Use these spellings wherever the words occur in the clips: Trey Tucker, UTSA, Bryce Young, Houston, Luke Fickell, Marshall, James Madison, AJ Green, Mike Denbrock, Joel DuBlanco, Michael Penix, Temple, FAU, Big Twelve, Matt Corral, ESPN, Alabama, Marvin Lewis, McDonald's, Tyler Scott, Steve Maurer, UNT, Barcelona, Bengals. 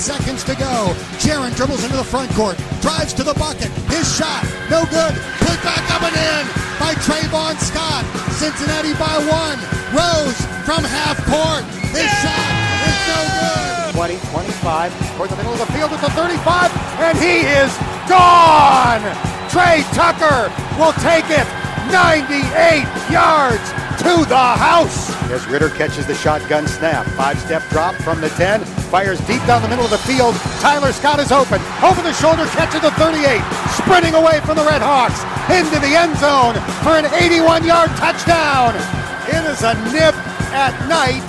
seconds to go. Jaron dribbles into the front court, drives to the bucket. His shot, no good. Put back up and in by Trayvon Scott. Cincinnati by one. Rose from half court. His shot is no good. 20, 25, toward the middle of the field with the 35, and he is gone. Trey Tucker will take it. 98 yards to the house. As Ridder catches the shotgun snap, five-step drop from the 10, fires deep down the middle of the field. Tyler Scott is open, over the shoulder catch at the 38, sprinting away from the Red Hawks, into the end zone for an 81-yard touchdown. It is a nip at night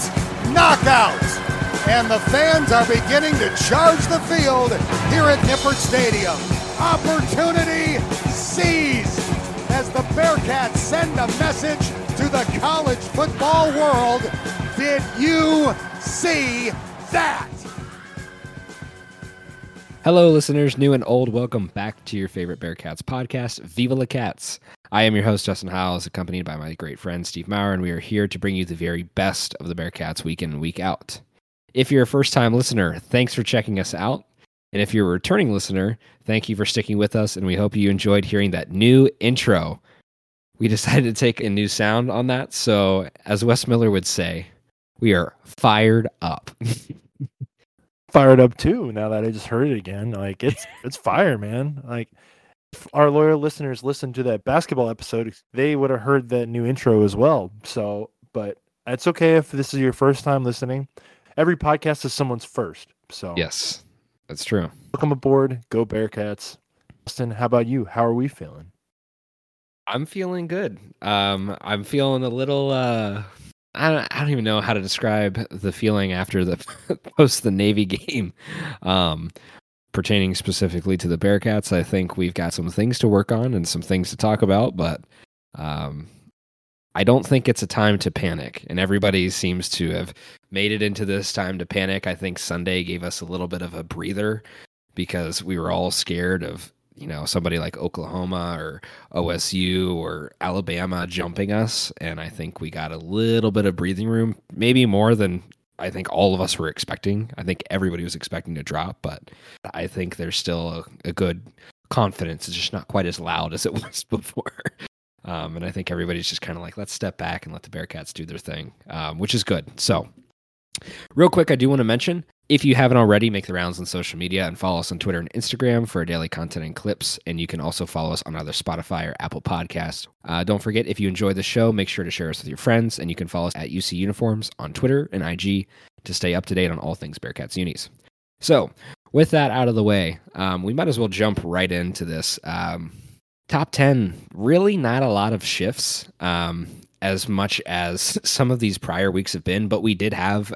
knockout, and the fans are beginning to charge the field here at Nippert Stadium. Opportunity seized. As the Bearcats send a message to the college football world, did you see that? Hello, listeners, new and old. Welcome back to your favorite Bearcats podcast, Viva La Cats. I am your host, Justin Howe, accompanied by my great friend, Steve Maurer, and we are here to bring you the very best of the Bearcats week in and week out. If you're a first-time listener, thanks for checking us out. And if you're a returning listener, thank you for sticking with us, and we hope you enjoyed hearing that new intro. We decided to take a new sound on that, so as Wes Miller would say, we are fired up. Fired up too, now that I just heard it again. Like, it's fire, man. Like, if our loyal listeners listened to that basketball episode, they would have heard that new intro as well. So, but it's okay if this is your first time listening. Every podcast is someone's first, so. Yes. That's true. Welcome aboard. Go Bearcats. Justin, how about you? How are we feeling? I'm feeling good. I'm feeling a little... I don't even know how to describe the feeling after the post the Navy game. Pertaining specifically to the Bearcats, I think we've got some things to work on and some things to talk about, but I don't think it's a time to panic, and everybody seems to have made it into this time to panic. I think Sunday gave us a little bit of a breather because we were all scared of, you know, somebody like Oklahoma or OSU or Alabama jumping us, and I think we got a little bit of breathing room, maybe more than I think all of us were expecting. I think everybody was expecting to drop, but I think there's still a good confidence. It's just not quite as loud as it was before. And I think everybody's just kind of like, let's step back and let the Bearcats do their thing, which is good. So real quick, I do want to mention, if you haven't already, make the rounds on social media and follow us on Twitter and Instagram for daily content and clips. And you can also follow us on either Spotify or Apple Podcasts. Don't forget, if you enjoy the show, make sure to share us with your friends. And you can follow us at UC Uniforms on Twitter and IG to stay up to date on all things Bearcats unis. So with that out of the way, we might as well jump right into this. Top 10, really not a lot of shifts as much as some of these prior weeks have been, but we did have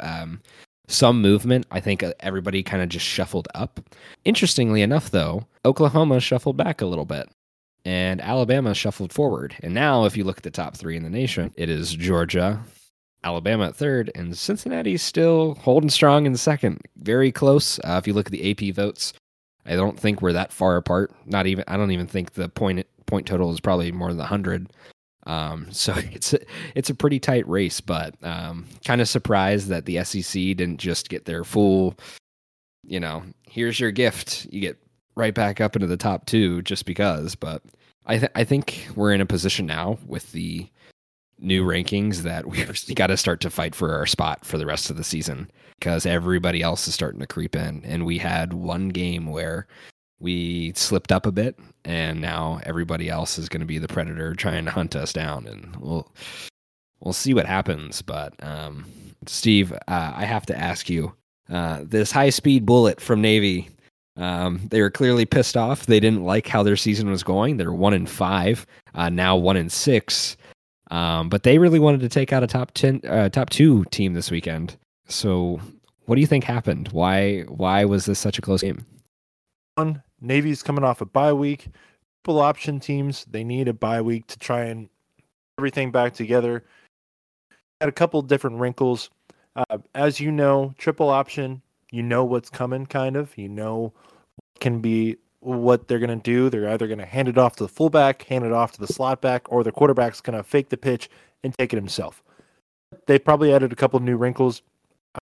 some movement. I think everybody kind of just shuffled up. Interestingly enough, though, Oklahoma shuffled back a little bit, and Alabama shuffled forward. And now if you look at the top three in the nation, it is Georgia, Alabama at third, and Cincinnati still holding strong in second. Very close. If you look at the AP votes, I don't think we're that far apart. Not even. I don't even think the point total is probably more than 100. So it's a pretty tight race. But kind of surprised that the SEC didn't just get their full, you know, here's your gift. You get right back up into the top two just because. But I think we're in a position now with the new rankings that we've got to start to fight for our spot for the rest of the season because everybody else is starting to creep in. And we had one game where we slipped up a bit, and now everybody else is going to be the predator trying to hunt us down. And we'll see what happens. But Steve, I have to ask you, this high-speed bullet from Navy, they were clearly pissed off. They didn't like how their season was going. They're 1-5, now 1-6. But they really wanted to take out a top two team this weekend. So what do you think happened? Why was this such a close game? One, Navy's coming off a bye week. Triple option teams, they need a bye week to try and everything back together. Had a couple different wrinkles. As you know, triple option, you know what's coming, kind of. You know what can be what they're going to do. They're either going to hand it off to the fullback, hand it off to the slot back, or the quarterback's going to fake the pitch and take it himself. They probably added a couple new wrinkles.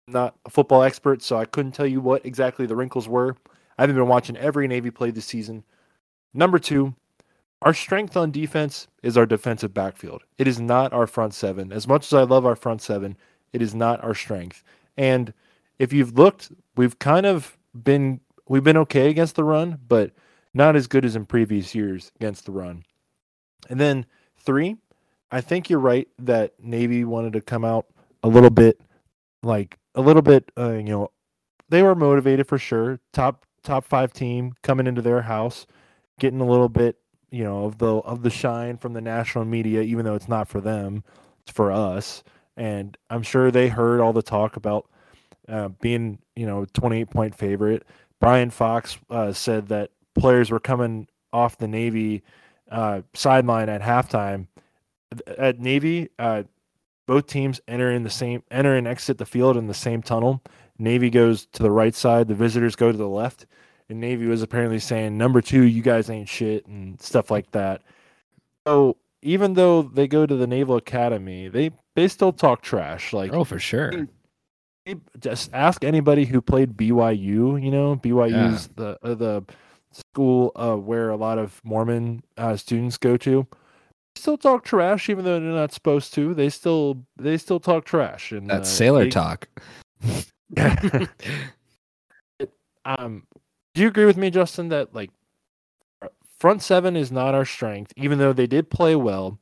I'm not a football expert, so I couldn't tell you what exactly the wrinkles were. I haven't been watching every Navy play this season. Number two, our strength on defense is our defensive backfield. It is not our front seven. As much as I love our front seven, it is not our strength. And if you've looked, we've been okay against the run, but not as good as in previous years against the run. And then three, I think you're right that Navy wanted to come out a little bit, they were motivated for sure. Top five team coming into their house, getting a little bit, of the shine from the national media, even though it's not for them, it's for us. And I'm sure they heard all the talk about being, 28-point favorite. Brian Fox said that players were coming off the Navy sideline at halftime. At Navy, both teams enter and exit the field in the same tunnel. Navy goes to the right side, the visitors go to the left, and Navy was apparently saying, "Number 2, you guys ain't shit," and stuff like that. So even though they go to the Naval Academy, they still talk trash. Like, oh, for sure. Just ask anybody who played BYU. BYU is the school where a lot of Mormon students go to. Still talk trash, even though they're not supposed to. They still talk trash, and that's sailor talk. Do you agree with me, Justin, that front seven is not our strength, even though they did play well?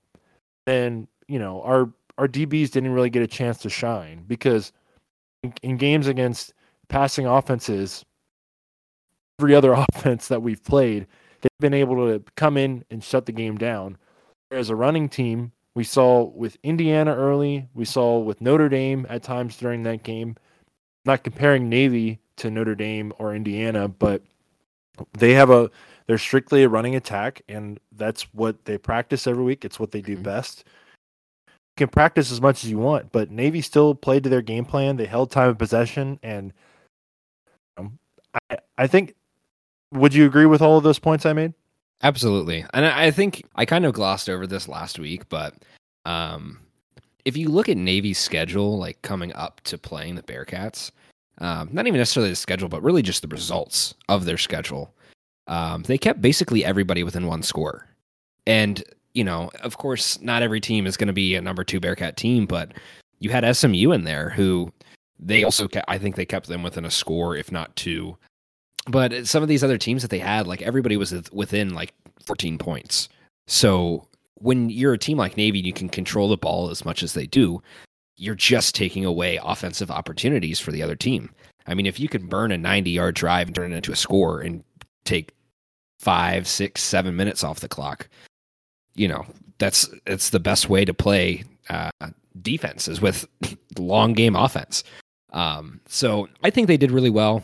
And our DBs didn't really get a chance to shine because in games against passing offenses, every other offense that we've played, they've been able to come in and shut the game down. As a running team, we saw with Indiana early, we saw with Notre Dame at times during that game. Not comparing Navy to Notre Dame or Indiana, but they're strictly a running attack, and that's what they practice every week. It's what they do best. You can practice as much as you want, but Navy still played to their game plan. They held time of possession, and I think, would you agree with all of those points I made? Absolutely. And I think I kind of glossed over this last week, but if you look at Navy's schedule, like coming up to playing the Bearcats, not even necessarily the schedule, but really just the results of their schedule, they kept basically everybody within one score. And, of course, not every team is going to be a number 2 Bearcat team, but you had SMU in there who they also I think they kept them within a score, if not 2. But some of these other teams that they had, everybody was within 14 points. So when you're a team like Navy, you can control the ball as much as they do. You're just taking away offensive opportunities for the other team. I mean, if you can burn a 90-yard drive and turn it into a score and take 5, 6, 7 minutes off the clock, it's the best way to play defense is with long game offense. So I think they did really well.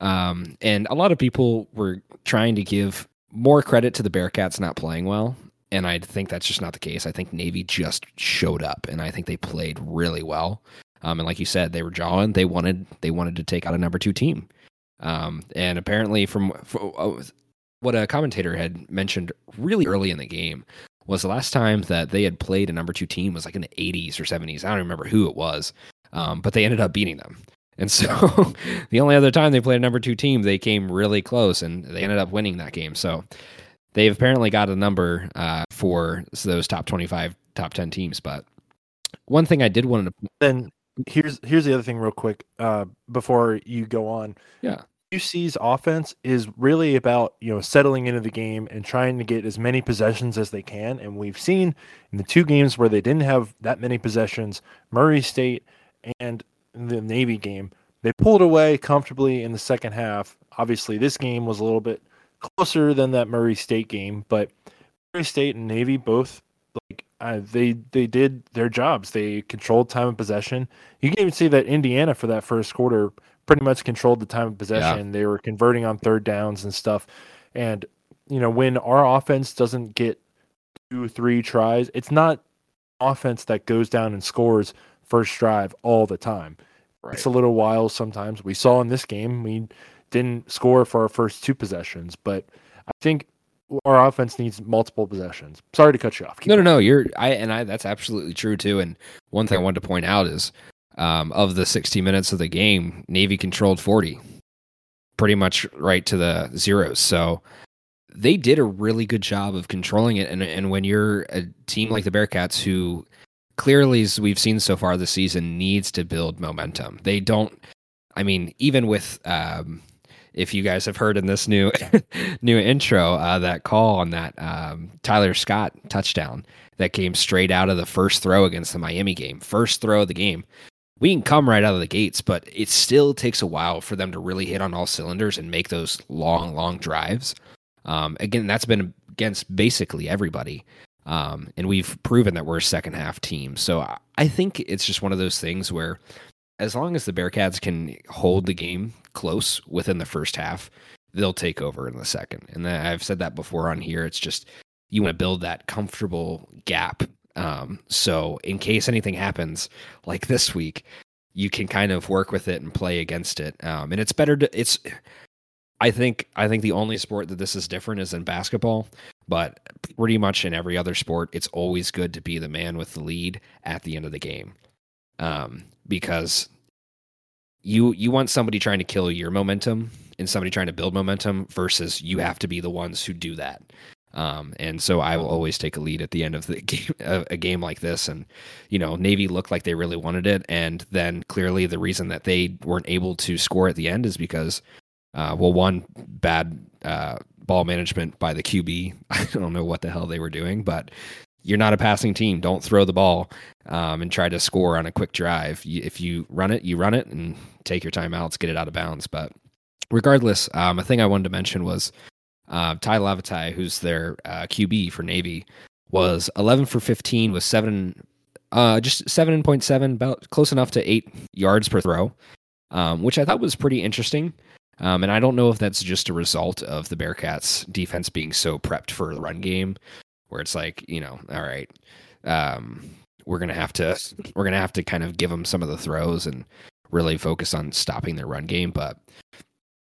And a lot of people were trying to give more credit to the Bearcats not playing well. And I think that's just not the case. I think Navy just showed up, and I think they played really well. And like you said, they were jawing. They wanted to take out a number 2 team. And apparently, from what a commentator had mentioned really early in the game, was the last time that they had played a number 2 team was in the 80s or 70s. I don't remember who it was, but they ended up beating them. And so the only other time they played a number 2 team, they came really close, and they ended up winning that game. So they've apparently got a number for those top 25, top 10 teams. But one thing I did want to... Then here's the other thing real quick before you go on. Yeah. UC's offense is really about, settling into the game and trying to get as many possessions as they can. And we've seen in the 2 games where they didn't have that many possessions, Murray State and... the Navy game, they pulled away comfortably in the second half. Obviously, this game was a little bit closer than that Murray State game, but Murray State and Navy both they did their jobs. They controlled time of possession. You can even see that Indiana for that first quarter pretty much controlled the time of possession. Yeah. They were converting on third downs and stuff. And when our offense doesn't get 2, 3 tries, it's not offense that goes down and scores first drive all the time. Right. It's a little while sometimes. We saw in this game we didn't score for our first 2 possessions, but I think our offense needs multiple possessions. Sorry to cut you off. Keep going. No. That's absolutely true too. And one thing I wanted to point out is Of the 60 minutes of the game, Navy controlled 40, pretty much right to the zeros. So they did a really good job of controlling it. And when you're a team like the Bearcats, who clearly, as we've seen so far this season, needs to build momentum. They don't, I mean, even with, if you guys have heard in this new intro, that call on that Tyler Scott touchdown that came straight out of the first throw against the Miami game, first throw of the game. We can come right out of the gates, but it still takes a while for them to really hit on all cylinders and make those long, long drives. Again, that's been against basically everybody. And we've proven that we're a second half team. So I think it's just one of those things where as long as the Bearcats can hold the game close within the first half, they'll take over in the second. And I've said that before on here. It's just, you want to build that comfortable gap. So in case anything happens like this week, you can kind of work with it and play against it. And it's better to, it's, I think the only sport that this is different is in basketball, but pretty much in every other sport, it's always good to be the man with the lead at the end of the game. Because you want somebody trying to kill your momentum and somebody trying to build momentum versus you have to be the ones who do that. And so I will always take a lead at the end of the game, a game like this. And, you know, Navy looked like they really wanted it. And then clearly the reason that they weren't able to score at the end is because, one, bad ball management by the QB. I don't know what the hell they were doing, but you're not a passing team. Don't throw the ball and try to score on a quick drive. If you run it, you run it and take your timeouts, get it out of bounds. But regardless, a thing I wanted to mention was, Ty Lavatai, who's their QB for Navy, was 11 for 15 with 7.7, about close enough to 8 yards per throw, which I thought was pretty interesting. And I don't know if that's just a result of the Bearcats defense being so prepped for the run game, where it's like, you know, all right, we're gonna have to kind of give them some of the throws and really focus on stopping their run game, but.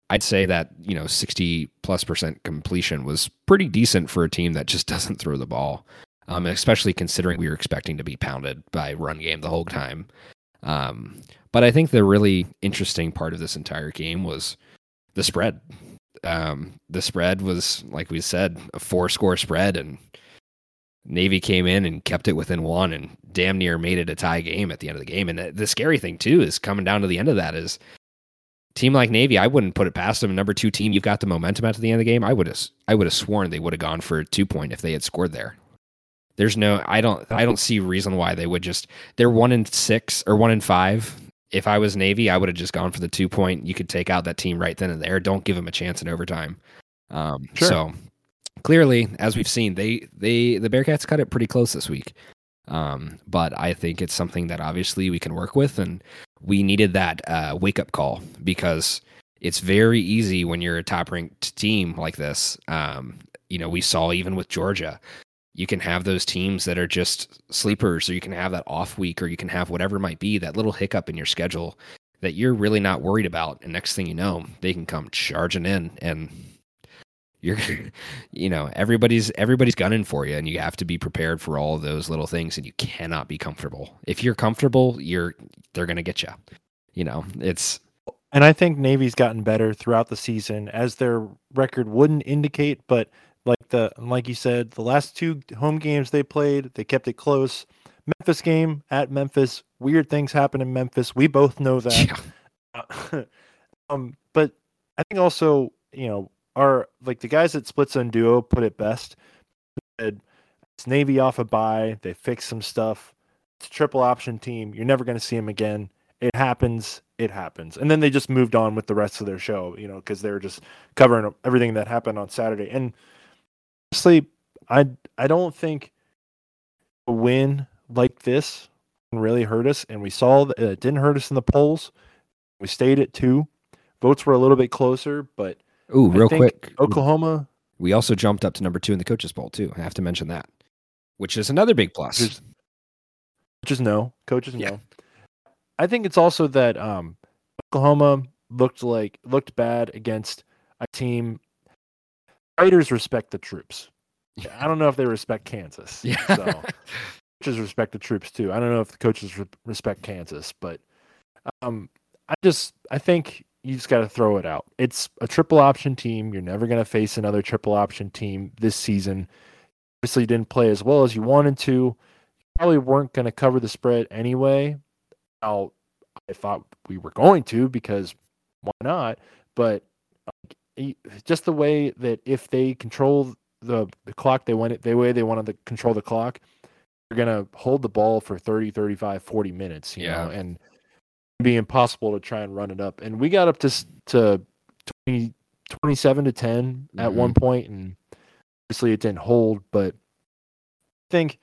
I'd say that, you know, 60+% completion was pretty decent for a team that just doesn't throw the ball, especially considering we were expecting to be pounded by run game the whole time. But I think the really interesting part of this entire game was the spread. The spread was, like we said, a 4-score spread, and Navy came in and kept it within one and damn near made it a tie game at the end of the game. And the scary thing, too, is coming down to the end of that is, team like Navy, I wouldn't put it past them. Number two team, you've got the momentum out to the end of the game. I would have sworn they would have gone for a 2-point if they had scored there. There's no, I don't see reason why they would just. They're 1-6 or 1-5. If I was Navy, I would have just gone for the 2-point. You could take out that team right then and there. Don't give them a chance in overtime. Sure. So clearly, as we've seen, the Bearcats cut it pretty close this week. But I think it's something that obviously we can work with, and we needed that wake-up call, because it's very easy when you're a top-ranked team like this. You know, we saw even with Georgia, you can have those teams that are just sleepers, or you can have that off week, or you can have whatever it might be, that little hiccup in your schedule that you're really not worried about, and next thing you know, they can come charging in, and you're, you know, everybody's gunning for you, and you have to be prepared for all of those little things, and you cannot be comfortable. If you're comfortable, they're going to get you, you know, it's. And I think Navy's gotten better throughout the season, as their record wouldn't indicate, but like you said, the last 2 home games they played, they kept it close. Memphis game at Memphis, weird things happen in Memphis. We both know that. Yeah. But I think also, you know, are like the guys at Split Zone Duo put it best. It's Navy off a bye. They fix some stuff. It's a triple option team. You're never going to see them again. It happens. And then they just moved on with the rest of their show, you know, because they were just covering everything that happened on Saturday. And honestly, I don't think a win like this can really hurt us. And we saw that it didn't hurt us in the polls. We stayed at 2. Votes were a little bit closer, but. Ooh, real quick, Oklahoma. We also jumped up to number 2 in the Coaches Bowl too. I have to mention that, which is another big plus. Coaches, no. I think it's also that Oklahoma looked bad against a team. Raiders respect the troops. I don't know if they respect Kansas. Yeah. So coaches respect the troops too. I don't know if the coaches respect Kansas, but I think you just got to throw it out. It's a triple option team. You're never going to face another triple option team this season. Obviously, you didn't play as well as you wanted to. You probably weren't going to cover the spread anyway. Now, I thought we were going to, because why not? But just the way that if they control the clock, they wanted to control the clock, they're going to hold the ball for 30, 35, 40 minutes, you know, and be impossible to try and run it up. And we got up to 27-10 at one point, and obviously it didn't hold. But I think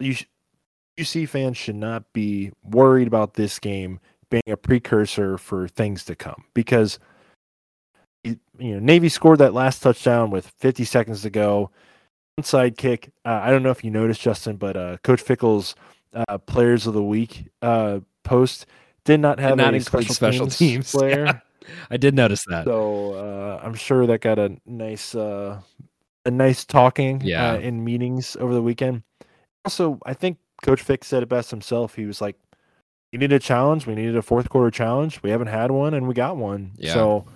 UC fans should not be worried about this game being a precursor for things to come, because Navy scored that last touchdown with 50 seconds to go. Onside kick. I don't know if you noticed, Justin, but Coach Fickle's Players of the Week post did not include special teams player. Yeah, I did notice that. So I'm sure that got a nice talking in meetings over the weekend. Also, I think Coach Fick said it best himself. He was like, "You need a challenge. We needed a fourth quarter challenge. We haven't had one, and we got one." Yeah. So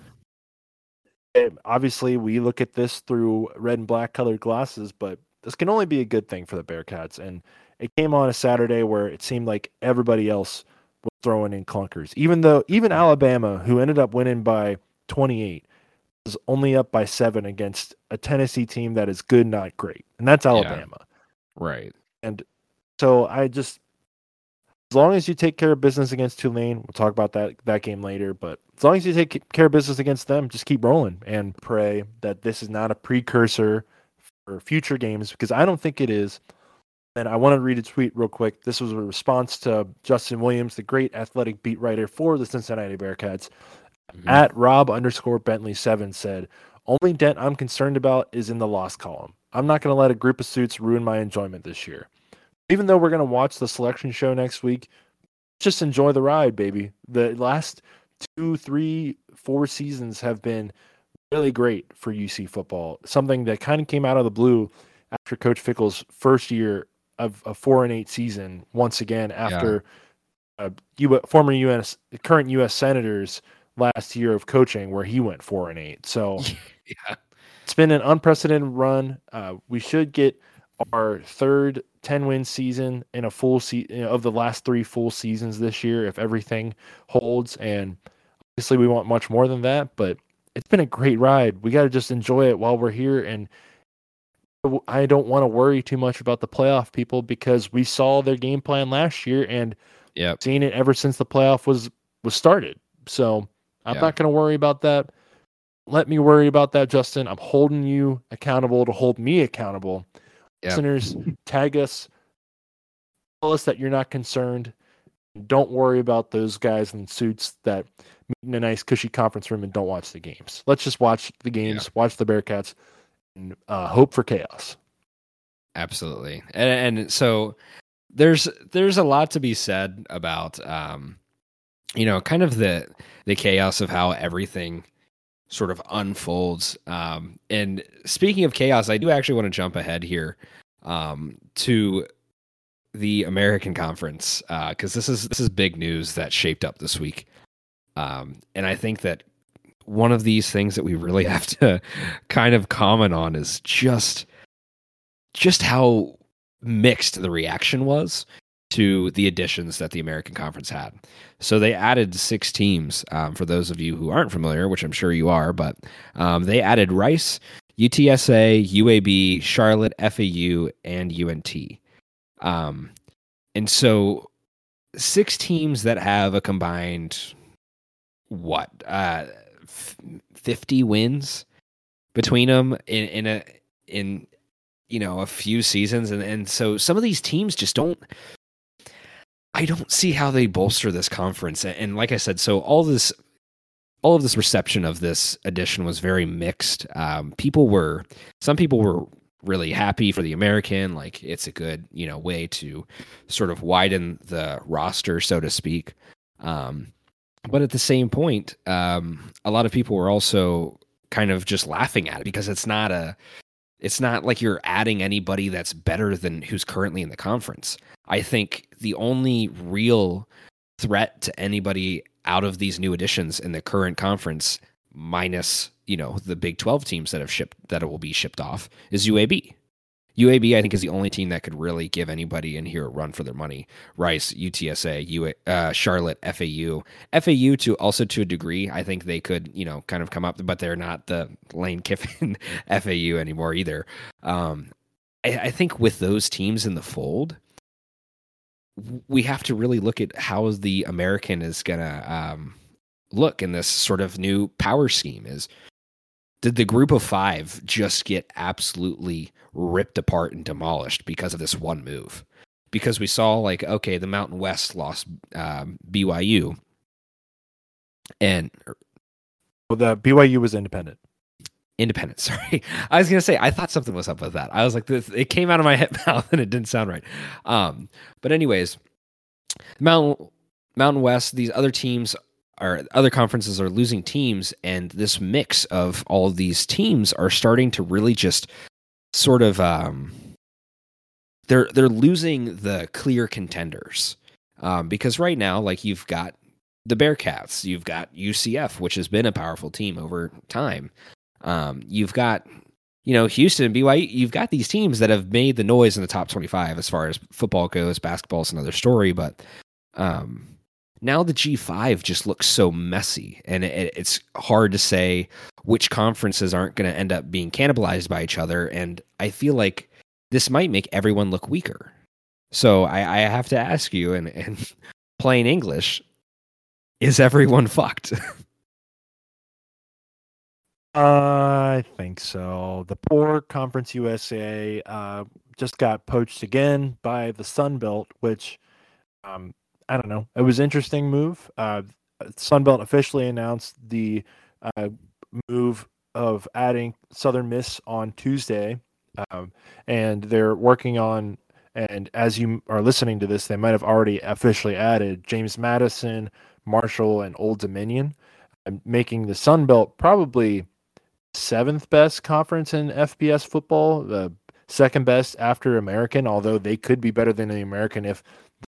obviously, we look at this through red and black colored glasses, but this can only be a good thing for the Bearcats. And it came on a Saturday where it seemed like everybody else was throwing in clunkers, even Alabama, who ended up winning by 28, was only up by 7 against a Tennessee team that is good, not great, and that's Alabama, right? And so I just, as long as you take care of business against Tulane, we'll talk about that game later, but as long as you take care of business against them, just keep rolling and pray that this is not a precursor for future games, because I don't think it is. And I want to read a tweet real quick. This was a response to Justin Williams, the great athletic beat writer for the Cincinnati Bearcats. At Rob_Bentley7 said, "Only dent I'm concerned about is in the loss column. I'm not going to let a group of suits ruin my enjoyment this year. Even though we're going to watch the selection show next week, just enjoy the ride, baby. The last 2, 3, 4 seasons have been really great for UC football, something that kind of came out of the blue after Coach Fickle's first year of a 4-8 season, once again, after current U.S. Senators last year of coaching where he went 4-8. So it's been an unprecedented run. We should get our third 10-win season in a full season of the last 3 full seasons this year, if everything holds. And obviously we want much more than that, but it's been a great ride. We got to just enjoy it while we're here. And I don't want to worry too much about the playoff people, because we saw their game plan last year and seen it ever since the playoff was started. So I'm not going to worry about that. Let me worry about that, Justin. I'm holding you accountable to hold me accountable. Yep. Listeners, tag us. Tell us that you're not concerned. Don't worry about those guys in suits that meet in a nice cushy conference room and don't watch the games. Let's just watch the games, watch the Bearcats. Hope for chaos. Absolutely. And so there's a lot to be said about, kind of the chaos of how everything sort of unfolds. And speaking of chaos, I do actually want to jump ahead here to the American Conference, because this is big news that shaped up this week. And I think that one of these things that we really have to kind of comment on is just how mixed the reaction was to the additions that the American Conference had. So they added 6 teams, for those of you who aren't familiar, which I'm sure you are, but they added Rice, UTSA, UAB, Charlotte, FAU, and UNT. And so 6 teams that have a combined, 50 wins between them in a few seasons, and so some of these teams just don't. I don't see how they bolster this conference, and like I said, so all of this reception of this edition was very mixed. Some people were really happy for the American, like it's a good way to sort of widen the roster, so to speak. But at the same point, a lot of people were also kind of just laughing at it, because it's not like you're adding anybody that's better than who's currently in the conference. I think the only real threat to anybody out of these new additions in the current conference, minus, you know, the Big 12 teams that have shipped, that will be shipped off, is UAB. UAB, I think, is the only team that could really give anybody in here a run for their money. Rice, UTSA, Charlotte, FAU. FAU, to a degree, I think they could, you know, kind of come up, but they're not the Lane Kiffin FAU anymore either. I think with those teams in the fold, we have to really look at how the American is going to look in this sort of new power scheme. Did the group of five just get absolutely ripped apart and demolished because of this one move? Because we saw, like, okay, the Mountain West lost BYU. And the BYU was independent. Sorry. I was going to say, I thought something was up with that. I was like, this, it came out of my mouth and it didn't sound right. But anyways, Mountain West, these other teams, or other conferences, are losing teams, and this mix of all of these teams are starting to really just sort of they're losing the clear contenders, because right now, like, you've got the Bearcats, you've got UCF, which has been a powerful team over time, you've got, you know, Houston, BYU. You've got these teams that have made the noise in the top 25 as far as football goes. Basketball is another story, but now the G5 just looks so messy, and it's hard to say which conferences aren't going to end up being cannibalized by each other. And I feel like this might make everyone look weaker. So I have to ask you, in plain English, is everyone fucked? I think so. The poor Conference USA just got poached again by the Sunbelt, which... I don't know. It was an interesting move. Sunbelt officially announced the move of adding Southern Miss on Tuesday, and they're working on, and as you are listening to this, they might have already officially added James Madison, Marshall, and Old Dominion, making the Sunbelt probably 7th best conference in FBS football, the second best after American, although they could be better than the American if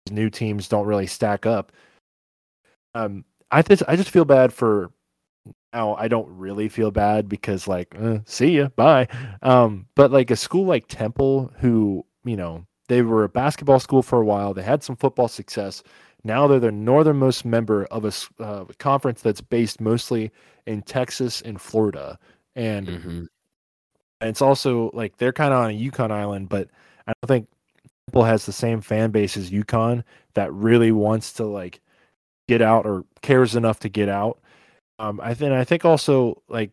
these new teams don't really stack up. I just feel bad for now. I don't really feel bad because, like, see ya, bye. But like a school like Temple, who, you know, they were a basketball school for a while. They had some football success. Now they're the northernmost member of a conference that's based mostly in Texas and Florida. And it's also like they're kind of on a Yukon island, but I don't think Temple has the same fan base as UConn that really wants to, like, get out or cares enough to get out. I think also, like,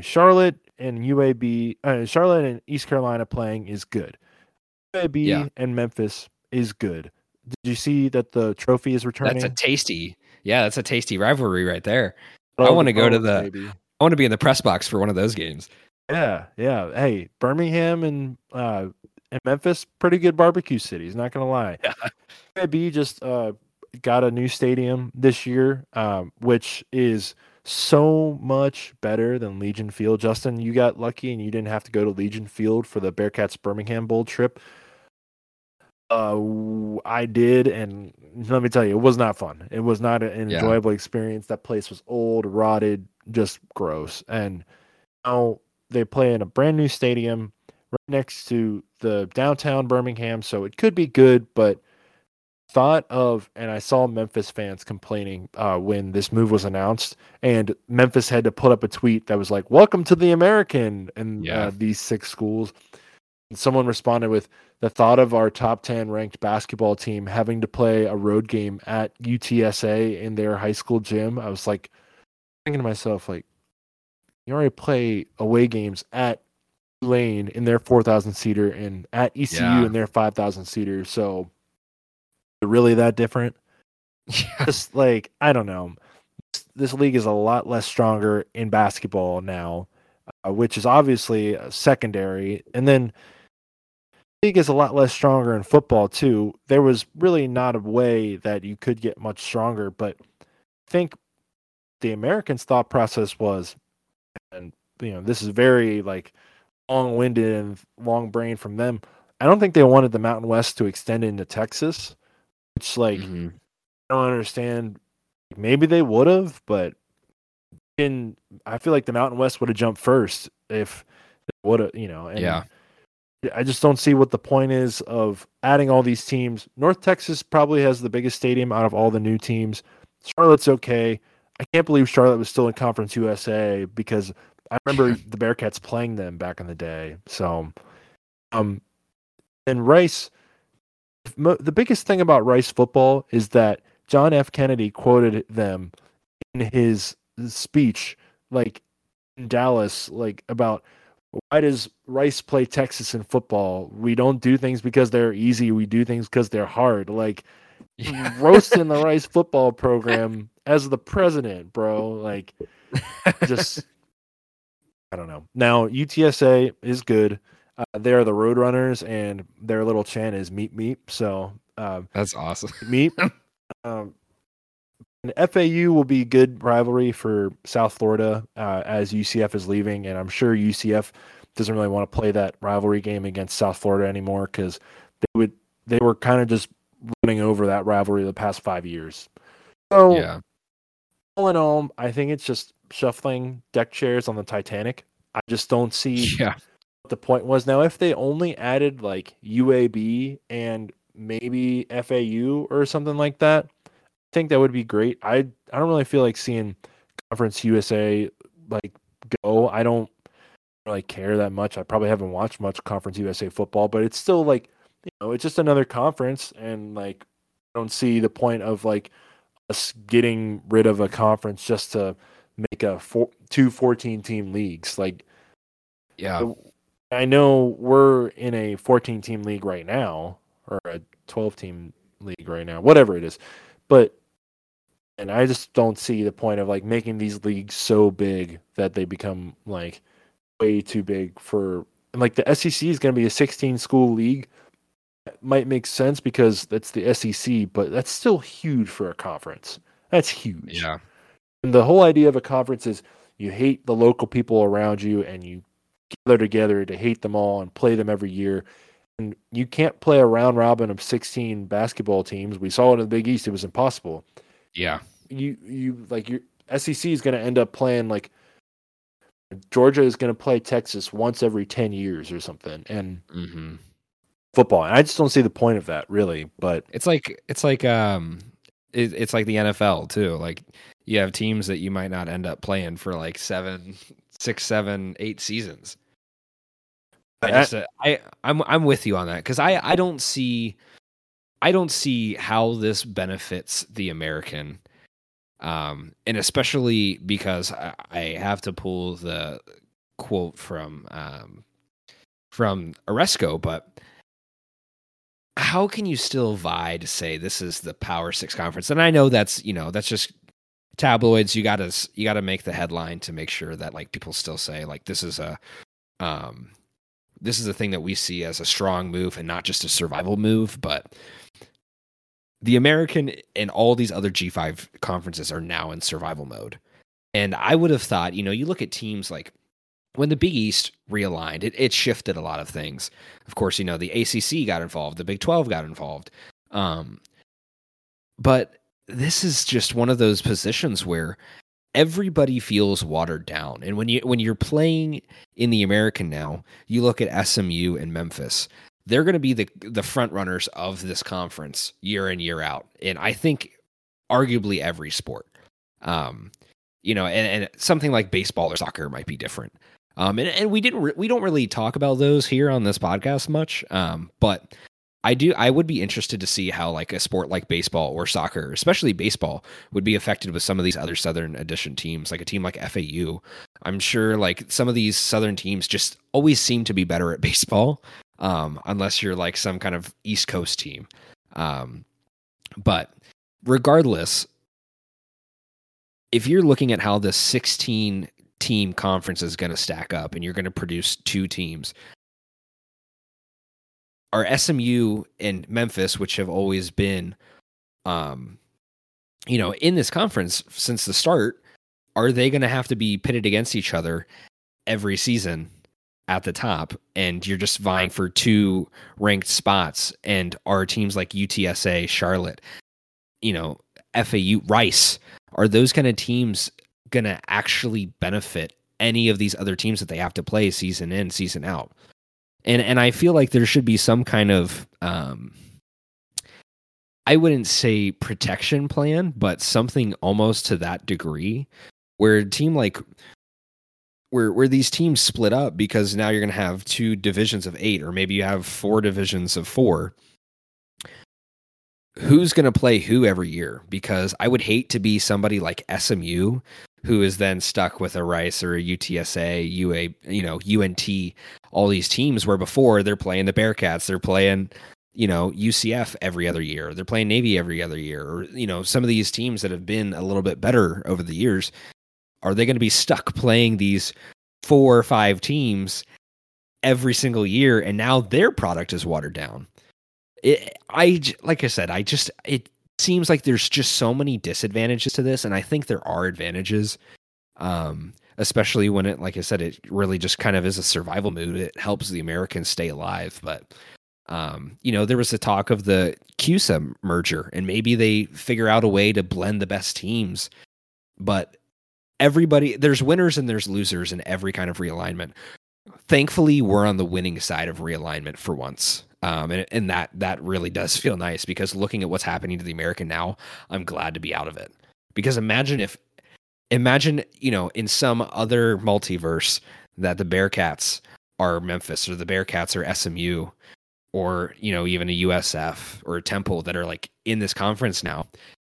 Charlotte and UAB, Charlotte and East Carolina playing is good. UAB and Memphis is good. Did you see that the trophy is returning? That's a tasty rivalry right there. I want to go to the, baby. I want to be in the press box for one of those games. Yeah. Hey, Birmingham and Memphis, pretty good barbecue cities, not gonna lie. UAB just got a new stadium this year, which is so much better than Legion Field. Justin, you got lucky and you didn't have to go to Legion Field for the Bearcats Birmingham Bowl trip. I did, and let me tell you, it was not fun. It was not an enjoyable experience. That place was old, rotted, just gross. And now they play in a brand new stadium right next to the downtown Birmingham, so it could be good, but I saw Memphis fans complaining when this move was announced, and Memphis had to put up a tweet that was like, "Welcome to the American," and these six schools. And someone responded with, "The thought of our top 10 ranked basketball team having to play a road game at UTSA in their high school gym." I was like, thinking to myself, like, you already play away games at Lane in their 4,000-seater and at ECU in their 5,000-seater. So, really that different? Just like, I don't know. This league is a lot less stronger in basketball now, which is obviously secondary. And then the league is a lot less stronger in football, too. There was really not a way that you could get much stronger. But I think the Americans' thought process was, and, you know, this is very, like, long-winded and long brain from them. I don't think they wanted the Mountain West to extend into Texas, which, like, don't understand. Maybe they would have, but I feel like the Mountain West would have jumped first if they would have, you know. And yeah. I just don't see what the point is of adding all these teams. North Texas probably has the biggest stadium out of all the new teams. Charlotte's okay. I can't believe Charlotte was still in Conference USA because I remember the Bearcats playing them back in the day. So, and Rice, the biggest thing about Rice football is that John F. Kennedy quoted them in his speech, like in Dallas, like about why does Rice play Texas in football? We don't do things because they're easy. We do things because they're hard. Like roasting the Rice football program as the president, bro. Like just, I don't know. Now UTSA is good. They are the Roadrunners, and their little chant is "Meep Meep." So that's awesome. Meep. And FAU will be a good rivalry for South Florida as UCF is leaving, and I'm sure UCF doesn't really want to play that rivalry game against South Florida anymore because they were kind of just running over that rivalry the past 5 years. So yeah. All in all, I think it's just shuffling deck chairs on the Titanic. I just don't see. Yeah. The point was now if they only added like UAB and maybe FAU or something like that, I think that would be great. I don't really feel like seeing Conference USA like go. I don't really care that much. I probably haven't watched much Conference USA football, but it's still like, you know, it's just another conference, and like I don't see the point of like us getting rid of a conference just to make a 2 14 team leagues. Like, yeah. I know we're in a 14-team league right now, or a 12-team league right now, whatever it is. But, and I just don't see the point of like making these leagues so big that they become like way too big for, and like the SEC is going to be a 16-school league. That might make sense because that's the SEC, but that's still huge for a conference. That's huge. Yeah. And the whole idea of a conference is you hate the local people around you and you gather together to hate them all and play them every year. And you can't play a round robin of 16 basketball teams. We saw it in the Big East. It was impossible. Yeah. You like your SEC is going to end up playing like Georgia is going to play Texas once every 10 years or something. And football. And I just don't see the point of that really, but it's like the NFL too. Like you have teams that you might not end up playing for like 6, 7, 8 seasons. I'm with you on that because I don't see how this benefits the American, and especially because I have to pull the quote from Oresco, but how can you still vie to say this is the Power Six conference? And I know that's, you know, that's just tabloids. You gotta make the headline to make sure that like people still say like this is a thing that we see as a strong move and not just a survival move. But the American and all these other G5 conferences are now in survival mode. And I would have thought, you know, you look at teams like when the Big East realigned, it shifted a lot of things. Of course, you know, the ACC got involved, the Big 12 got involved, but this is just one of those positions where everybody feels watered down. And when you're playing in the American now, you look at SMU and Memphis. They're going to be the front runners of this conference year in, year out. And I think arguably every sport, you know, and something like baseball or soccer might be different. And we don't really talk about those here on this podcast much. But I would be interested to see how like a sport like baseball or soccer, especially baseball, would be affected with some of these other Southern Edition teams, like a team like FAU. I'm sure like some of these Southern teams just always seem to be better at baseball, unless you're like some kind of East Coast team. But regardless, if you're looking at how the 16 team conference is going to stack up and you're going to produce two teams, are SMU and Memphis, which have always been, you know, in this conference since the start, are they going to have to be pitted against each other every season at the top? And you're just vying for two ranked spots. And are teams like UTSA, Charlotte, you know, FAU, Rice, are those kind of teams going to actually benefit any of these other teams that they have to play season in, season out? And I feel like there should be some kind of, I wouldn't say protection plan, but something almost to that degree where a team like, where these teams split up, because now you're going to have 2 divisions of 8, or maybe you have 4 divisions of 4. Who's going to play who every year? Because I would hate to be somebody like SMU who is then stuck with a Rice or a UTSA, UNT, all these teams where before they're playing the Bearcats, they're playing, UCF every other year, they're playing Navy every other year, or, some of these teams that have been a little bit better over the years. Are they going to be stuck playing these 4 or 5 teams every single year? And now their product is watered down. It seems like there's just so many disadvantages to this, and I think there are advantages, especially when it, like I said, it really just kind of is a survival mode. It helps the Americans stay alive, but there was the talk of the CUSA merger, and maybe they figure out a way to blend the best teams, but everybody, there's winners and there's losers in every kind of realignment. Thankfully, we're on the winning side of realignment for once. And that really does feel nice, because looking at what's happening to the American now, I'm glad to be out of it. Because imagine in some other multiverse that the Bearcats are Memphis, or the Bearcats are SMU, or, even a USF or a Temple that are like in this conference now.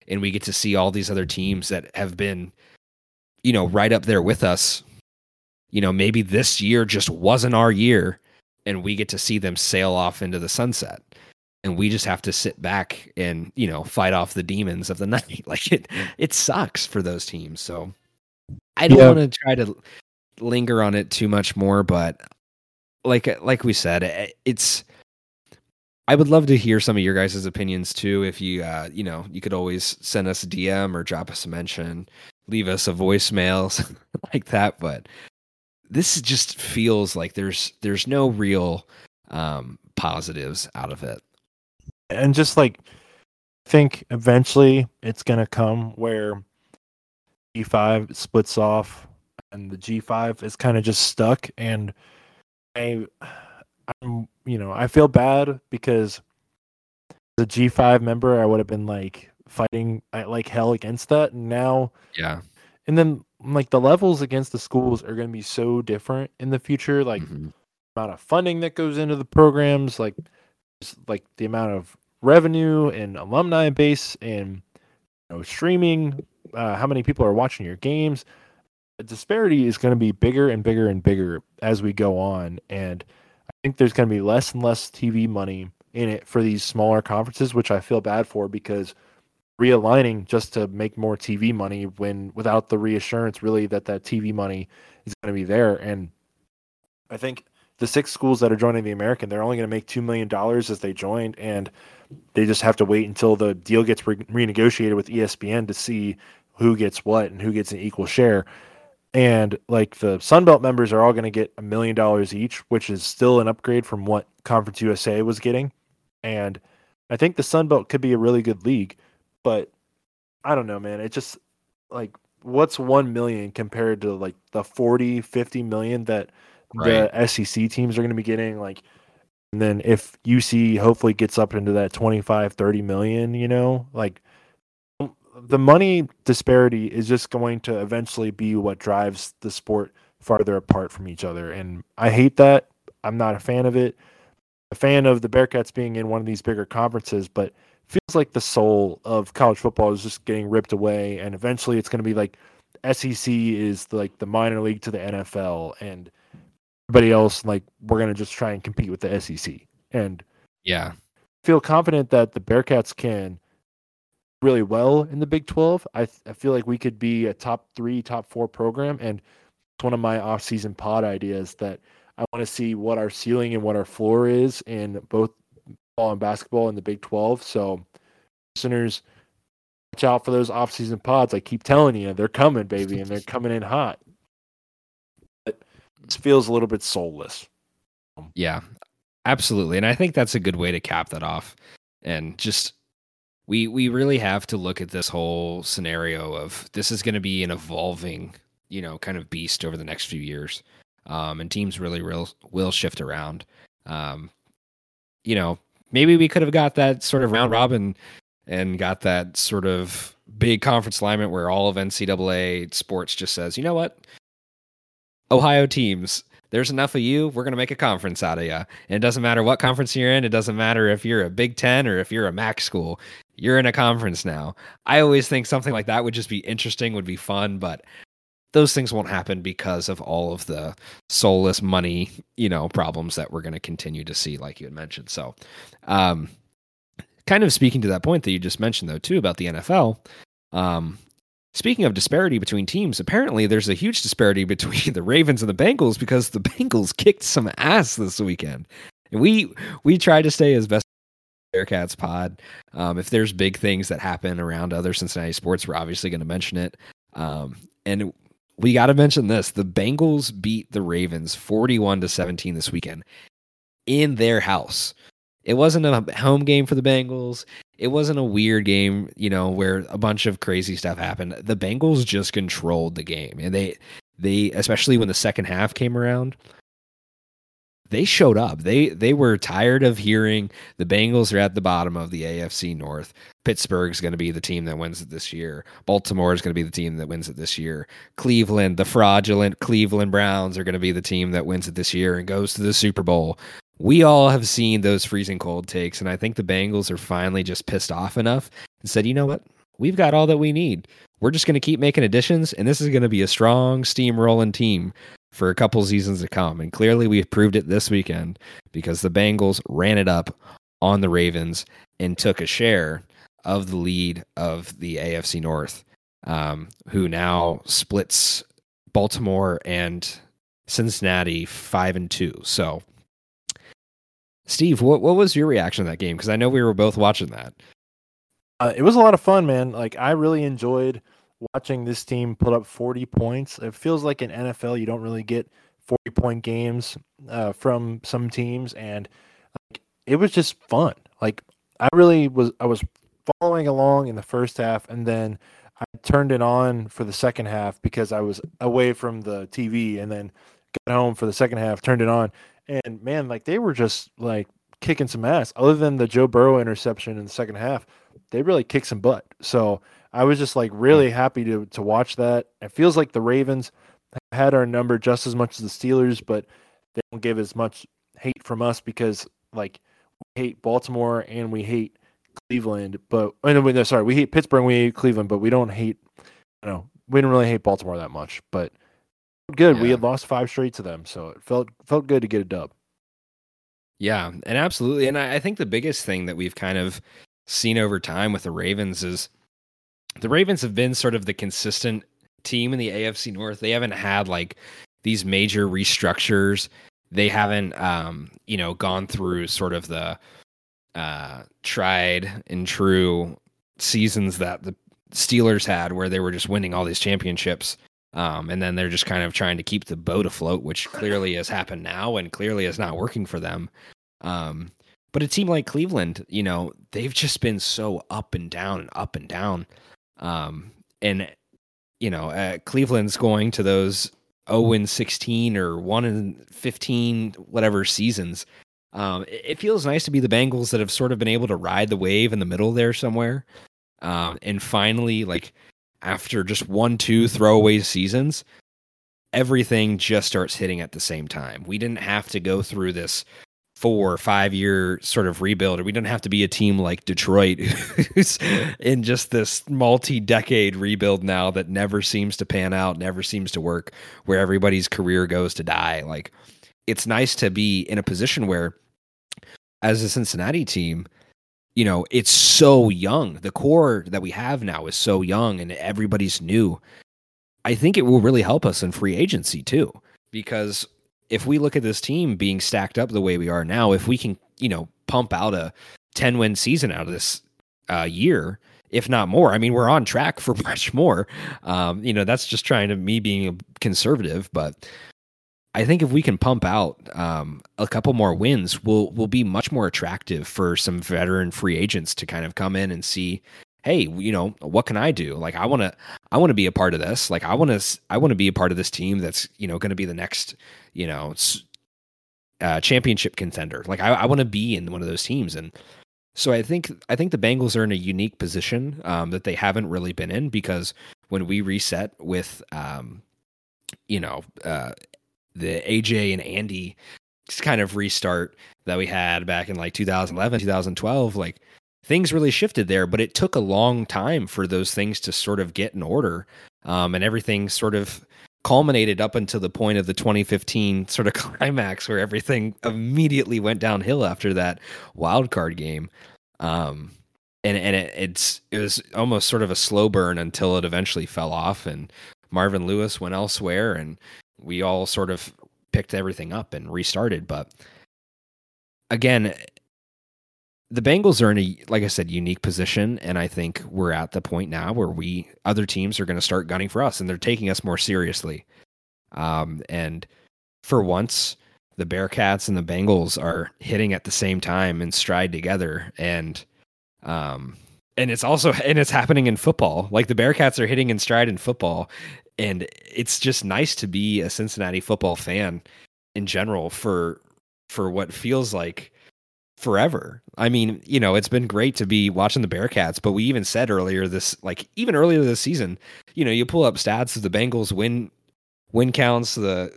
And we get to see all these other teams that have been, right up there with us. Maybe this year just wasn't our year, and we get to see them sail off into the sunset, and we just have to sit back and, fight off the demons of the night. Like it sucks for those teams. So I don't want to try to linger on it too much more, but like we said, I would love to hear some of your guys' opinions too. If you, you could always send us a DM or drop us a mention, leave us a voicemail, something like that. But this just feels like there's no real positives out of it. And just think eventually it's going to come where G5 splits off and the G5 is kind of just stuck. And I feel bad, because the G5 member, I would have been fighting like hell against that. And now, and then the levels against the schools are going to be so different in the future. The amount of funding that goes into the programs, the amount of revenue and alumni base, and streaming, how many people are watching your games. The disparity is going to be bigger and bigger and bigger as we go on. And I think there's going to be less and less TV money in it for these smaller conferences, which I feel bad for, because realigning just to make more TV money without the reassurance really that TV money is going to be there. And I think the 6 schools that are joining the American, they're only going to make $2 million as they joined, and they just have to wait until the deal gets renegotiated with ESPN to see who gets what and who gets an equal share. And the Sunbelt members are all going to get $1 million each, which is still an upgrade from what Conference USA was getting. And I think the Sunbelt could be a really good league. But I don't know, man. It just what's 1 million compared to the 40, 50 million that the SEC teams are going to be getting. And then if UC hopefully gets up into that 25, 30 million, the money disparity is just going to eventually be what drives the sport farther apart from each other. And I hate that. I'm not a fan of it. I'm a fan of the Bearcats being in one of these bigger conferences, but feels like the soul of college football is just getting ripped away, and eventually it's going to be SEC is the minor league to the NFL, and everybody else we're going to just try and compete with the SEC. And feel confident that the Bearcats can really well in the Big 12. I feel like we could be a top 3, top 4 program, and it's one of my off-season pod ideas that I want to see what our ceiling and what our floor is in both and basketball in the Big 12. So listeners, watch out for those off-season pods. I keep telling you, they're coming, baby, and they're coming in hot. But this feels a little bit soulless. Yeah, absolutely. And I think that's a good way to cap that off. And just we really have to look at this whole scenario of this is going to be an evolving, you know, kind of beast over the next few years. And teams really will shift around. You know, maybe we could have got that sort of round robin and got that sort of big conference alignment where all of NCAA sports just says, you know what, Ohio teams, there's enough of you. We're going to make a conference out of you. And it doesn't matter what conference you're in. It doesn't matter if you're a Big Ten or if you're a MAC school, you're in a conference now. I always think something like that would just be interesting, would be fun, but those things won't happen because of all of the soulless money, you know, problems that we're going to continue to see, like you had mentioned. So, kind of speaking to that point that you just mentioned though, too, about the NFL, speaking of disparity between teams, apparently there's a huge disparity between the Ravens and the Bengals because the Bengals kicked some ass this weekend. And we try to stay as best Bearcats pod. If there's big things that happen around other Cincinnati sports, we're obviously going to mention it. And we got to mention this. The Bengals beat the Ravens 41-17 this weekend in their house. It wasn't a home game for the Bengals. It wasn't a weird game, you know, where a bunch of crazy stuff happened. The Bengals just controlled the game. And they especially when the second half came around, they showed up. They were tired of hearing the Bengals are at the bottom of the AFC North. Pittsburgh's going to be the team that wins it this year. Baltimore is going to be the team that wins it this year. Cleveland, the fraudulent Cleveland Browns are going to be the team that wins it this year and goes to the Super Bowl. We all have seen those freezing cold takes, and I think the Bengals are finally just pissed off enough and said, you know what? We've got all that we need. We're just going to keep making additions, and this is going to be a strong steamrolling team for a couple seasons to come. And clearly we've proved it this weekend because the Bengals ran it up on the Ravens and took a share of the lead of the AFC North, who now splits Baltimore and Cincinnati 5-2. So, Steve, what was your reaction to that game? Because I know we were both watching that. It was a lot of fun, man. Like, I really enjoyed watching this team put up 40 points. It feels like in NFL you don't really get 40-point games from some teams, and like, it was just fun. Like, I was following along in the first half, and then I turned it on for the second half because I was away from the TV, and then got home for the second half, turned it on. And man, like, they were just like kicking some ass. Other than the Joe Burrow interception in the second half, they really kicked some butt. So I was just like really happy to watch that. It feels like the Ravens had our number just as much as the Steelers, but they don't give as much hate from us because like we hate Baltimore and we hate Cleveland, but we hate Pittsburgh, and we hate Cleveland, but we don't hate. We didn't really hate Baltimore that much, but. Good. Yeah. We had lost 5 straight to them, so it felt good to get a dub. Yeah, and absolutely. And I think the biggest thing that we've kind of seen over time with the Ravens is the Ravens have been sort of the consistent team in the AFC North. They haven't had like these major restructures. They haven't, gone through sort of the tried and true seasons that the Steelers had, where they were just winning all these championships. And then they're just kind of trying to keep the boat afloat, which clearly has happened now and clearly is not working for them. But a team like Cleveland, you know, they've just been so up and down and up and down. Cleveland's going to those 0-16 or 1-15, whatever seasons. It feels nice to be the Bengals that have sort of been able to ride the wave in the middle there somewhere. And finally, like, after just 1-2 throwaway seasons, everything just starts hitting at the same time. We didn't have to go through this 4 or 5 year sort of rebuild, or we didn't have to be a team like Detroit who's in just this multi-decade rebuild now that never seems to pan out, never seems to work, where everybody's career goes to die. Like, it's nice to be in a position where, as a Cincinnati team, you know, it's so young. The core that we have now is so young and everybody's new. I think it will really help us in free agency too, because if we look at this team being stacked up the way we are now, if we can, you know, pump out a 10-win season out of this year, if not more, I mean, we're on track for much more. That's just trying to me being conservative, but I think if we can pump out a couple more wins, we'll be much more attractive for some veteran free agents to kind of come in and see, hey, you know, what can I do? Like, I want to be a part of this. Like, I want to be a part of this team that's, you know, going to be the next, you know, championship contender. Like, I want to be in one of those teams. And so I think the Bengals are in a unique position that they haven't really been in, because when we reset with, the AJ and Andy kind of restart that we had back in like 2011, 2012, like things really shifted there, but it took a long time for those things to sort of get in order. And everything sort of culminated up until the point of the 2015 sort of climax where everything immediately went downhill after that wild card game. And it was almost sort of a slow burn until it eventually fell off and Marvin Lewis went elsewhere, and we all sort of picked everything up and restarted. But again, the Bengals are in a, like I said, unique position. And I think we're at the point now where other teams are going to start gunning for us, and they're taking us more seriously. And for once, the Bearcats and the Bengals are hitting at the same time and stride together. And it's also, and it's happening in football. Like, the Bearcats are hitting in stride in football, and it's just nice to be a Cincinnati football fan in general for what feels like forever. I mean, you know, it's been great to be watching the Bearcats, but we even said earlier this season, you know, you pull up stats of the Bengals win counts, the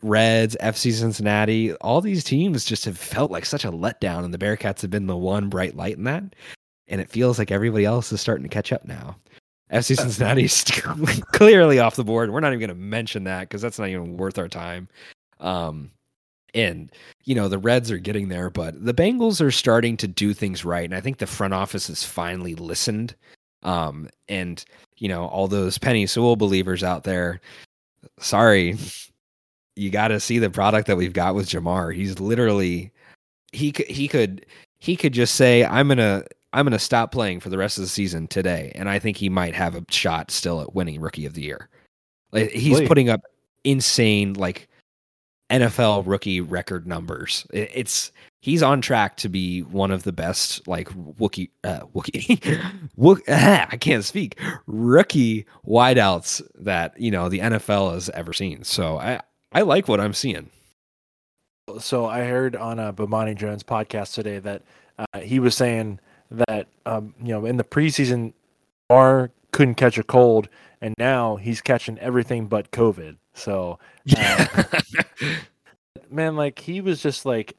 Reds, FC Cincinnati, all these teams just have felt like such a letdown, and the Bearcats have been the one bright light in that. And it feels like everybody else is starting to catch up now. FC Cincinnati's clearly off the board. We're not even going to mention that because that's not even worth our time. And, you know, the Reds are getting there, but the Bengals are starting to do things right. And I think the front office has finally listened. And, you know, all those Penny Sewell believers out there, sorry, you got to see the product that we've got with Jamar. He's literally, he could just say, I'm going to stop playing for the rest of the season today. And I think he might have a shot still at winning Rookie of the Year. Like, he's putting up insane, like, NFL rookie record numbers. He's on track to be one of the best, like, rookie wideouts that, you know, the NFL has ever seen. So I like what I'm seeing. So I heard on a Bomani Jones podcast today that he was saying that, you know, in the preseason, Jamar couldn't catch a cold, and now he's catching everything but COVID. So, man, like, he was just like,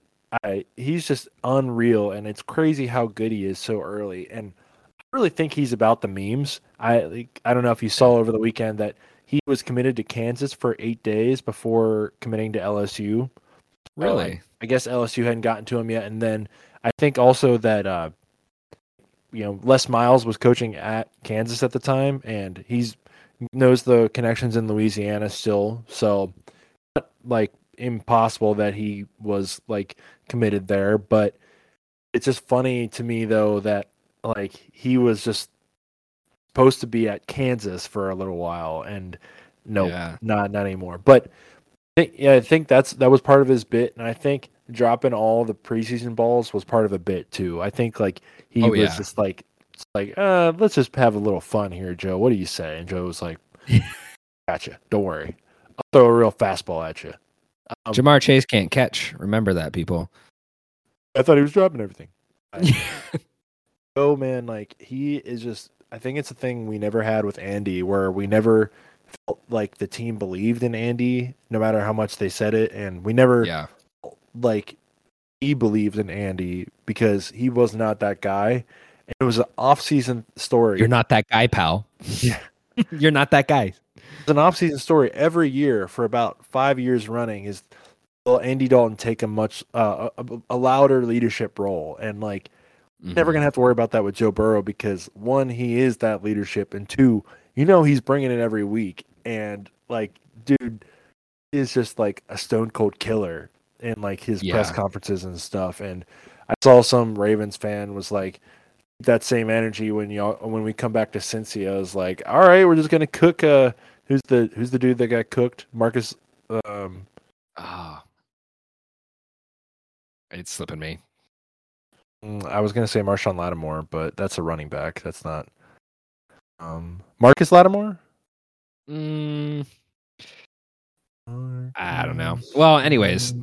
he's just unreal, and it's crazy how good he is so early. And I really think he's about the memes. I don't know if you saw over the weekend that he was committed to Kansas for 8 days before committing to LSU. Really? I guess LSU hadn't gotten to him yet. And then I think also that, you know, Les Miles was coaching at Kansas at the time, and he knows the connections in Louisiana still. So, like, impossible that he was, like, committed there. But it's just funny to me, though, that, like, he was just supposed to be at Kansas for a little while, and not anymore. But I think that was part of his bit, and I think dropping all the preseason balls was part of a bit too. I think, like, he was just like, let's just have a little fun here, Joe. What do you say? And Joe was like, gotcha. Don't worry. I'll throw a real fastball at you. Jamar Chase can't catch. Remember that, people. I thought he was dropping everything. Oh man, like, he is just, I think it's a thing we never had with Andy, where we never felt like the team believed in Andy, no matter how much they said it. And we never, like, he believed in Andy because he was not that guy. And it was an off-season story. You're not that guy, pal. Yeah. You're not that guy. It's an off-season story every year for about 5 years running. Is, will Andy Dalton take a much a louder leadership role? And, like, never gonna have to worry about that with Joe Burrow because, one, he is that leadership, and two, you know, he's bringing it every week. And, like, dude is just like a stone cold killer in, like, his press conferences and stuff. And I saw some Ravens fan was like, that same energy when we come back to Cincy. I was like, all right, we're just gonna cook. Who's the dude that got cooked? Marcus. It's slipping me. I was going to say Marshawn Lattimore, but that's a running back. That's not. Marcus Lattimore? I don't know. Well, anyways.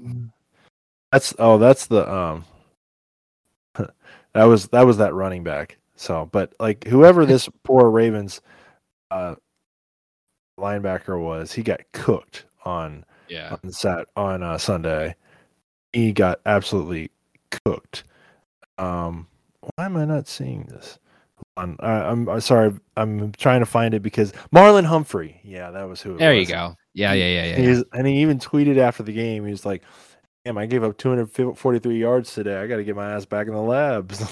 That's the that was that running back. So, but like whoever this poor Ravens linebacker was, he got cooked on Sunday. He got absolutely cooked. Why am I not seeing this? I'm sorry. I'm trying to find it because Marlon Humphrey. Yeah, that was who it was. There you go. Yeah. And he even tweeted after the game. He was like, damn, I gave up 243 yards today. I got to get my ass back in the labs.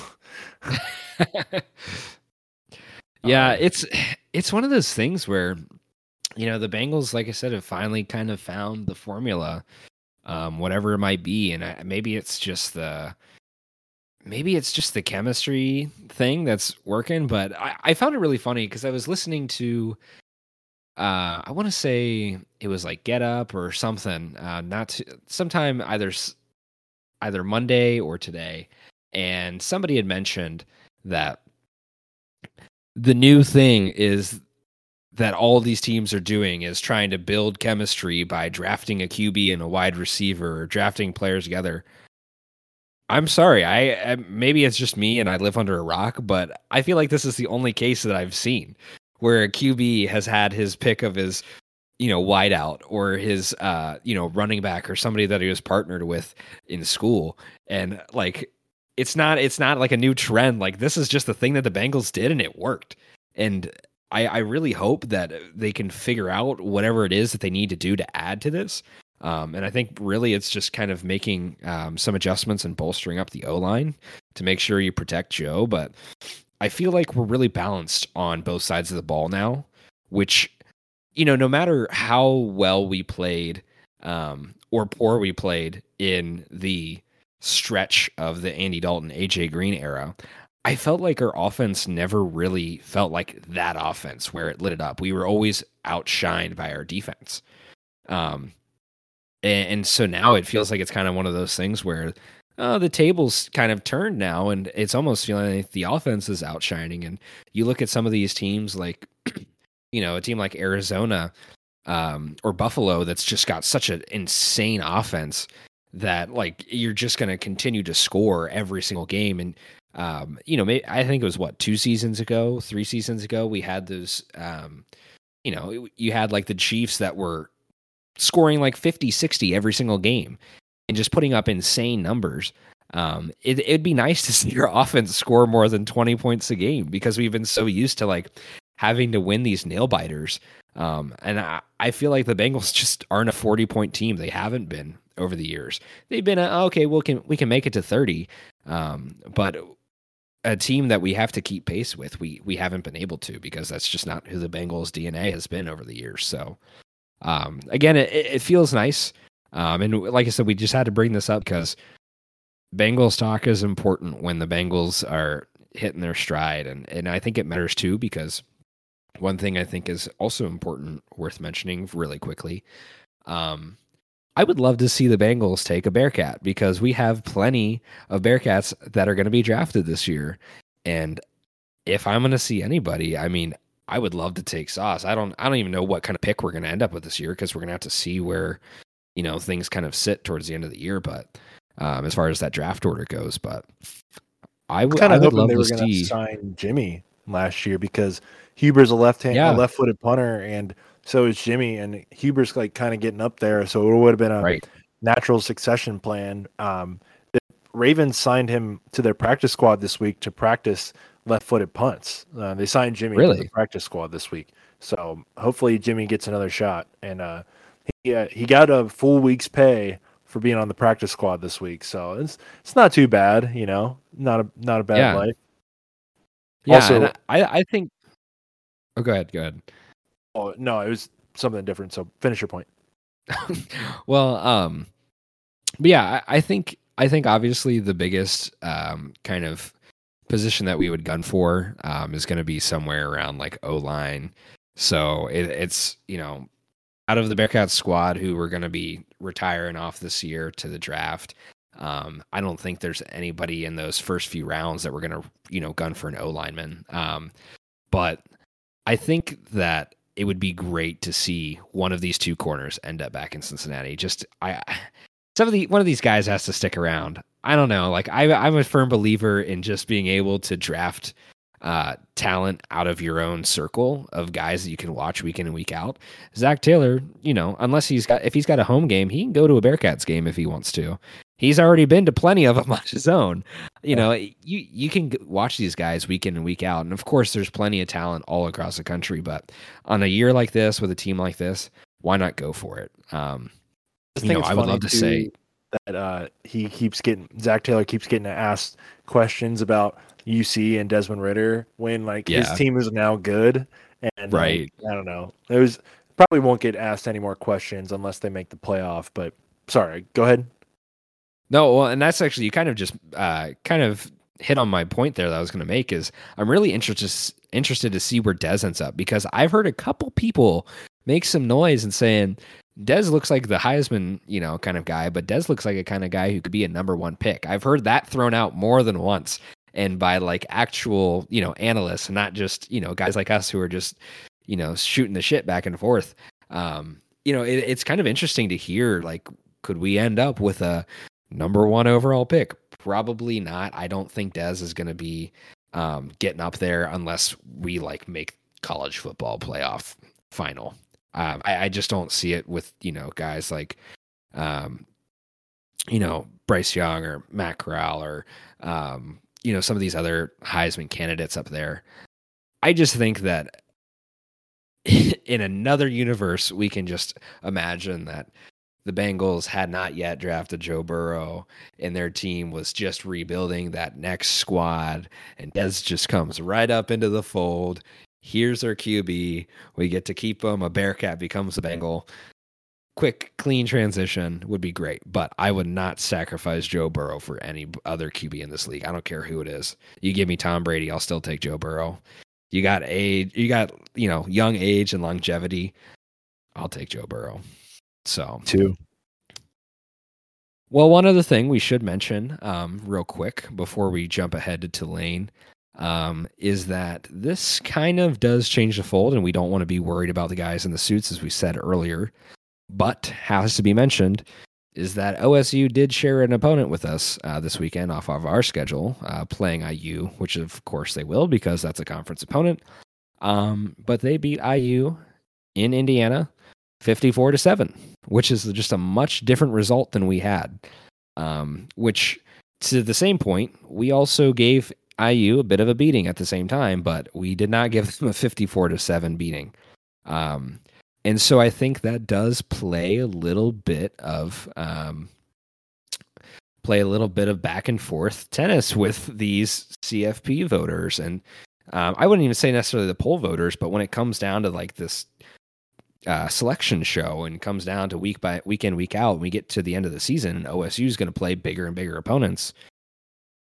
Yeah, it's one of those things where, you know, the Bengals, like I said, have finally kind of found the formula, whatever it might be. And maybe it's just the chemistry thing that's working, but I found it really funny because I was listening to, I want to say it was like Get Up or something, sometime either Monday or today, and somebody had mentioned that the new thing is that all these teams are doing is trying to build chemistry by drafting a QB and a wide receiver or drafting players together. I'm sorry. I maybe it's just me and I live under a rock, but I feel like this is the only case that I've seen where a QB has had his pick of his, you know, wideout or his, running back or somebody that he was partnered with in school. And like, it's not like a new trend. Like, this is just the thing that the Bengals did and it worked. And I really hope that they can figure out whatever it is that they need to do to add to this. And I think really it's just kind of making some adjustments and bolstering up the O-line to make sure you protect Joe. But I feel like we're really balanced on both sides of the ball now, which, you know, no matter how well we played or poor we played in the stretch of the Andy Dalton, AJ Green era, I felt like our offense never really felt like that offense where it lit it up. We were always outshined by our defense. And so now it feels like it's kind of one of those things where the table's kind of turned now, and it's almost feeling like the offense is outshining. And you look at some of these teams like, you know, a team like Arizona or Buffalo that's just got such an insane offense that, like, you're just going to continue to score every single game. And, you know, I think it was, 3 seasons ago, we had those, you had, like, the Chiefs that were scoring like 50-60 every single game and just putting up insane numbers. It'd be nice to see your offense score more than 20 points a game because we've been so used to like having to win these nail biters. And I feel like the Bengals just aren't a 40-point team. They haven't been over the years. They've been we can make it to 30. But a team that we have to keep pace with, we haven't been able to because that's just not who the Bengals DNA has been over the years. So again, it feels nice. And like I said, we just had to bring this up because Bengals talk is important when the Bengals are hitting their stride. And I think it matters too, because one thing I think is also important worth mentioning really quickly. I would love to see the Bengals take a Bearcat because we have plenty of Bearcats that are going to be drafted this year. And if I'm going to see anybody, I mean, I would love to take Sauce. I don't even know what kind of pick we're going to end up with this year because we're going to have to see where, you know, things kind of sit towards the end of the year. But as far as that draft order goes, but I would love to see sign Jimmy last year because Huber's a left-footed punter, and so is Jimmy, and Huber's like kind of getting up there, so it would have been a natural succession plan. The Ravens signed him to their practice squad this week to practice left-footed punts. They signed Jimmy to the practice squad this week, so hopefully Jimmy gets another shot. And he got a full week's pay for being on the practice squad this week, so it's not too bad, you know, not a bad life. Yeah, also, I think. Oh, go ahead. Oh no, it was something different. So finish your point. Well, but yeah, I think obviously the biggest kind of position that we would gun for is going to be somewhere around like O-line. So it's, you know, out of the Bearcats squad who were going to be retiring off this year to the draft, I don't think there's anybody in those first few rounds that we're going to, you know, gun for an O lineman. But I think that it would be great to see one of these two corners end up back in Cincinnati. Just one of these guys has to stick around. I don't know. Like I'm a firm believer in just being able to draft talent out of your own circle of guys that you can watch week in and week out. Zach Taylor, you know, if he's got a home game, he can go to a Bearcats game if he wants to. He's already been to plenty of them on his own. You know, you can watch these guys week in and week out. And of course, there's plenty of talent all across the country. But on a year like this, with a team like this, why not go for it? I would love to say that Zach Tayller keeps getting asked questions about UC and Desmond Ridder when his team is now good. And right. I don't know. There's probably won't get asked any more questions unless they make the playoff. But sorry, go ahead. No, well, and that's actually, you kind of just hit on my point there that I was going to make, is I'm really interested to see where Dez ends up, because I've heard a couple people make some noise and saying Dez looks like the Heisman, you know, kind of guy, but Dez looks like a kind of guy who could be a number one pick. I've heard that thrown out more than once, and by actual, you know, analysts, and not just, you know, guys like us who are just, you know, shooting the shit back and forth. You know, it's kind of interesting to hear, could we end up with a number one overall pick? Probably not. I don't think Dez is going to be getting up there unless we make college football playoff final. I just don't see it with, you know, guys like, you know, Bryce Young or Matt Corral or, you know, some of these other Heisman candidates up there. I just think that in another universe, we can just imagine that the Bengals had not yet drafted Joe Burrow, and their team was just rebuilding that next squad, and Dez just comes right up into the fold. Here's their QB. We get to keep him. A Bearcat becomes a Bengal. Quick, clean transition would be great, but I would not sacrifice Joe Burrow for any other QB in this league. I don't care who it is. You give me Tom Brady, I'll still take Joe Burrow. You got age, you know, young age and longevity, I'll take Joe Burrow. So two. Well, one other thing we should mention real quick before we jump ahead to Tulane is that this kind of does change the fold, and we don't want to be worried about the guys in the suits, as we said earlier. But has to be mentioned is that OSU did share an opponent with us this weekend off of our schedule, playing IU, which of course they will because that's a conference opponent. But they beat IU in Indiana 54-7, which is just a much different result than we had, which to the same point, we also gave IU a bit of a beating at the same time, but we did not give them a 54-7 beating. And so I think that does play a little bit of back and forth tennis with these CFP voters. And I wouldn't even say necessarily the poll voters, but when it comes down to this selection show and comes down to week in, week out, and we get to the end of the season and OSU is going to play bigger and bigger opponents,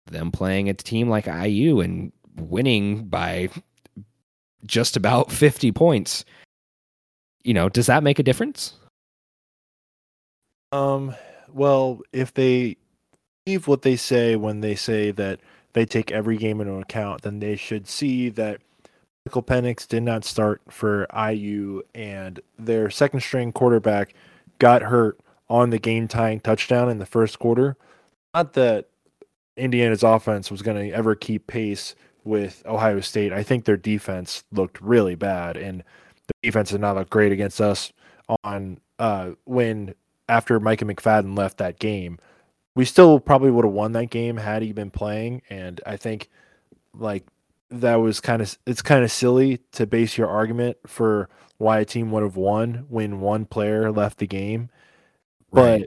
them playing a team like IU and winning by just about 50 points, you know, does that make a difference? Well, if they believe what they say when they say that they take every game into account, then they should see that Michael Penix did not start for IU, and their second-string quarterback got hurt on the game-tying touchdown in the first quarter. Not that Indiana's offense was going to ever keep pace with Ohio State. I think their defense looked really bad, and the defense did not look great against us on after Micah McFadden left that game. We still probably would have won that game had he been playing, and I think that was it's kind of silly to base your argument for why a team would have won when one player left the game. Right.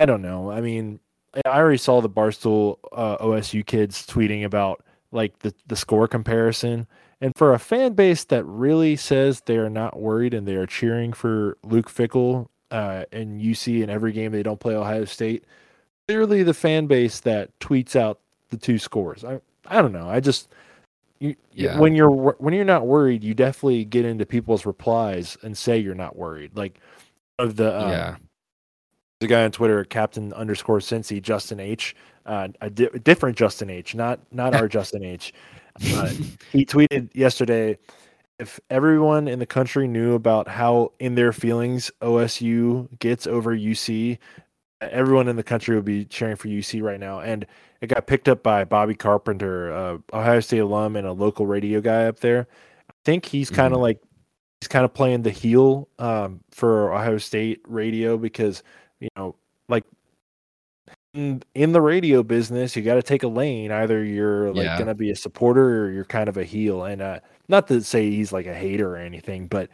But I don't know. I mean, I already saw the Barstool OSU kids tweeting about the score comparison. And for a fan base that really says they are not worried and they are cheering for Luke Fickell and UC in every game they don't play Ohio State, clearly the fan base that tweets out the two scores. I don't know. I just When you're not worried, you definitely get into people's replies and say you're not worried. Like of the guy on Twitter, Captain_Cincy, Justin H, a different Justin H, not our Justin H. He tweeted yesterday, if everyone in the country knew about how in their feelings OSU gets over UC, everyone in the country would be cheering for UC right now. And it got picked up by Bobby Carpenter, Ohio State alum and a local radio guy up there. I think he's kind of like, he's kind of playing the heel for Ohio State radio because, you know, like in the radio business, you got to take a lane. Either you're like going to be a supporter or you're kind of a heel. And not to say he's like a hater or anything, but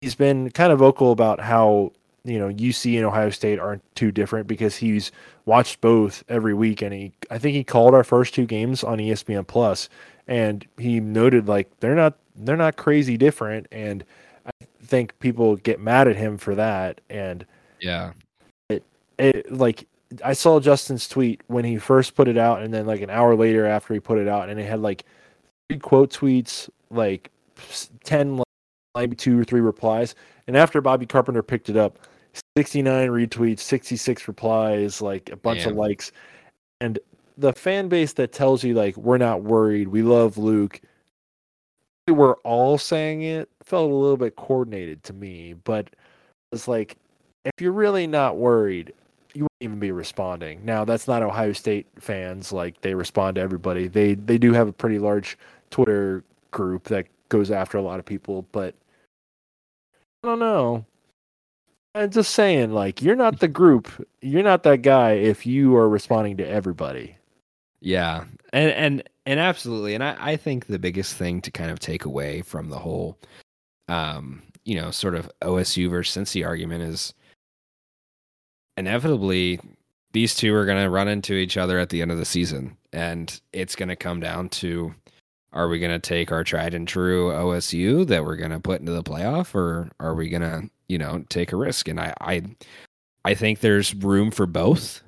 he's been kind of vocal about how, you know, UC and Ohio State aren't too different because he's watched both every week. And I think he called our first two games on ESPN Plus, and he noted like, they're not crazy different. And I think people get mad at him for that. And like I saw Justin's tweet when he first put it out. And then like an hour later after he put it out, and it had like 3 quote tweets, like 10, maybe 2 or 3 replies. And after Bobby Carpenter picked it up, 69 retweets, 66 replies, like a bunch of likes. And the fan base that tells you, like, we're not worried, we love Luke, we're all saying it, felt a little bit coordinated to me. But it's like, if you're really not worried, you wouldn't even be responding. Now, that's not Ohio State fans. Like, they respond to everybody. They do have a pretty large Twitter group that goes after a lot of people, but I don't know. I'm just saying, like, you're not the group. You're not that guy if you are responding to everybody. Yeah, and absolutely. And I think the biggest thing to kind of take away from the whole, you know, sort of OSU versus Cincy argument is inevitably these two are going to run into each other at the end of the season. And it's going to come down to, are we going to take our tried and true OSU that we're going to put into the playoff, or are we going to, you know, take a risk? And I think there's room for both.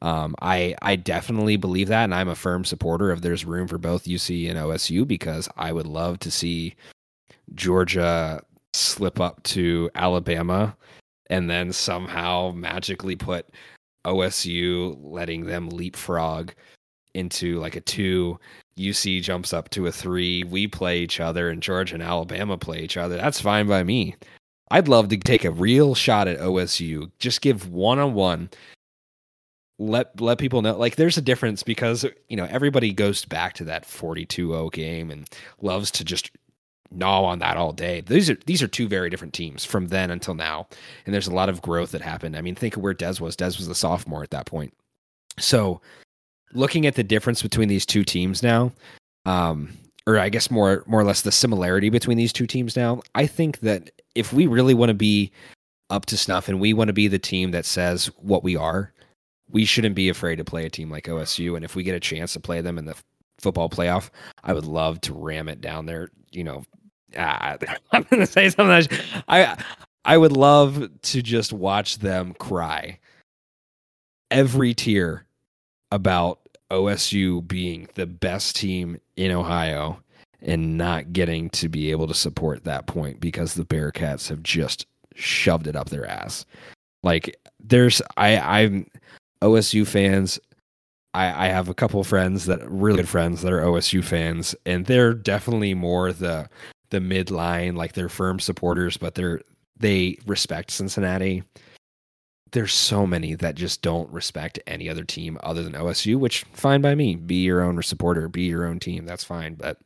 I definitely believe that, and I'm a firm supporter of there's room for both UC and OSU because I would love to see Georgia slip up to Alabama and then somehow magically put OSU, letting them leapfrog into like a 2, UC jumps up to a 3, we play each other, and Georgia and Alabama play each other. That's fine by me. I'd love to take a real shot at OSU. Just give one-on-one. Let people know. Like, there's a difference because, you know, everybody goes back to that 42-0 game and loves to just gnaw on that all day. These are two very different teams from then until now, and there's a lot of growth that happened. I mean, think of where Des was. Des was a sophomore at that point. So looking at the difference between these two teams now, or I guess more or less the similarity between these two teams now, I think that if we really want to be up to snuff and we want to be the team that says what we are, we shouldn't be afraid to play a team like OSU. And if we get a chance to play them in the football playoff, I would love to ram it down there. You know, I'm going to say something. I would love to just watch them cry every tier about OSU being the best team in Ohio and not getting to be able to support that point because the Bearcats have just shoved it up their ass. Like, there's, I'm OSU fans. I have a couple friends that are really good friends that are OSU fans, and they're definitely more the midline, like they're firm supporters, but they respect Cincinnati. There's so many that just don't respect any other team other than OSU, which fine by me. Be your own supporter, be your own team. That's fine. But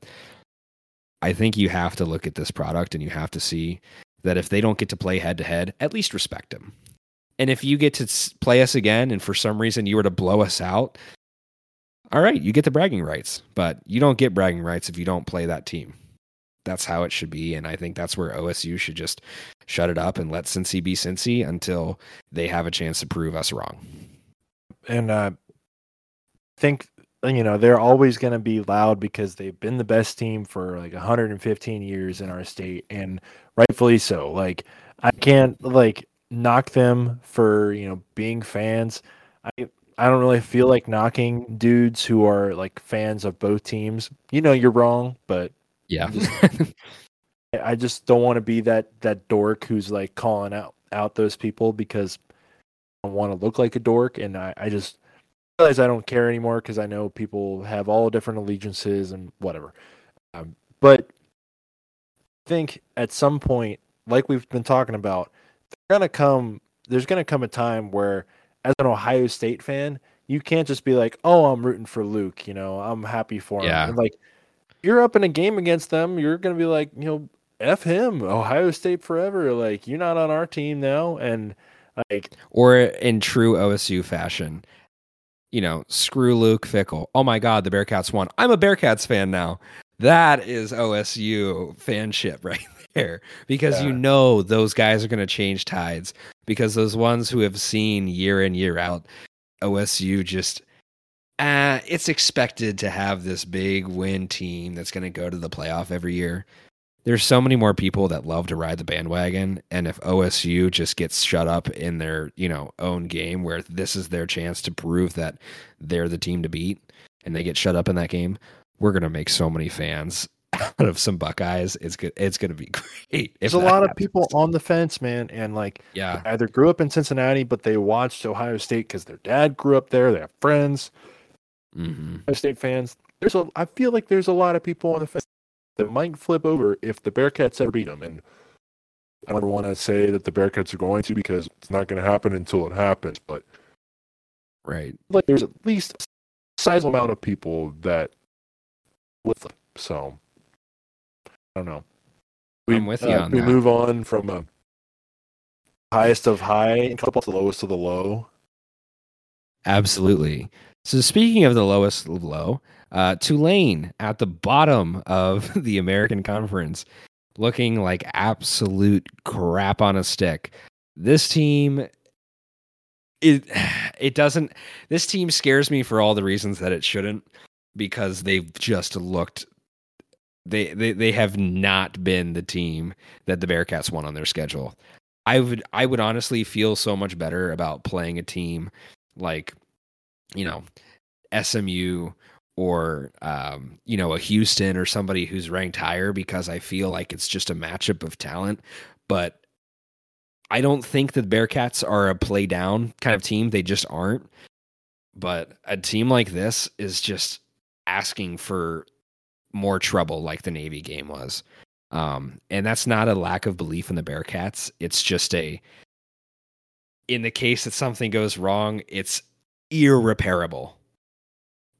I think you have to look at this product and you have to see that if they don't get to play head to head, at least respect them. And if you get to play us again, and for some reason you were to blow us out, all right, you get the bragging rights, but you don't get bragging rights if you don't play that team. That's how it should be. And I think that's where OSU should just shut it up and let Cincy be Cincy until they have a chance to prove us wrong. And I think, you know, they're always going to be loud because they've been the best team for like 115 years in our state, and rightfully so. Like, I can't like knock them for, you know, being fans. I I don't really feel like knocking dudes who are like fans of both teams. You know, you're wrong, but yeah, I just don't want to be that dork who's like calling out those people, because I want to look like a dork. And I just realize I don't care anymore, because I know people have all different allegiances and whatever. But I think at some point, like we've been talking about, there's going to come a time where, as an Ohio State fan, you can't just be like, oh, I'm rooting for Luke, you know, I'm happy for him. Yeah. And like, you're up in a game against them, you're going to be like, you know, F him, Ohio State forever. Like, you're not on our team now. And like, or in true OSU fashion, you know, screw Luke Fickell. Oh my God, the Bearcats won. I'm a Bearcats fan now. That is OSU fanship right there, because you know those guys are going to change tides, because those ones who have seen year in, year out, OSU just, it's expected to have this big win team that's going to go to the playoff every year. There's so many more people that love to ride the bandwagon, and if OSU just gets shut up in their, you know, own game where this is their chance to prove that they're the team to beat, and they get shut up in that game, we're going to make so many fans out of some Buckeyes. It's good. It's going to be great. There's a lot of people on the fence, man. And like, yeah, they either grew up in Cincinnati, but they watched Ohio State because their dad grew up there. They have friends, Ohio State fans. I feel like there's a lot of people on the fence that might flip over if the Bearcats ever beat them. And I don't want to say that the Bearcats are going to, because it's not going to happen until it happens. But right, like, there's at least a sizable amount of people that with them. So I don't know. I'm with you on that. We move on from highest of high and football to the lowest of the low. Absolutely. So speaking of the lowest of low, Tulane at the bottom of the American Conference, looking like absolute crap on a stick. This team, this team scares me for all the reasons that it shouldn't, because they've just looked, they have not been the team that the Bearcats won on their schedule. I would honestly feel so much better about playing a team like, you know, SMU or, you know, a Houston or somebody who's ranked higher, because I feel like it's just a matchup of talent. But I don't think the Bearcats are a play down kind of team. They just aren't. But a team like this is just asking for more trouble, like the Navy game was. And that's not a lack of belief in the Bearcats. It's just in the case that something goes wrong, it's irreparable.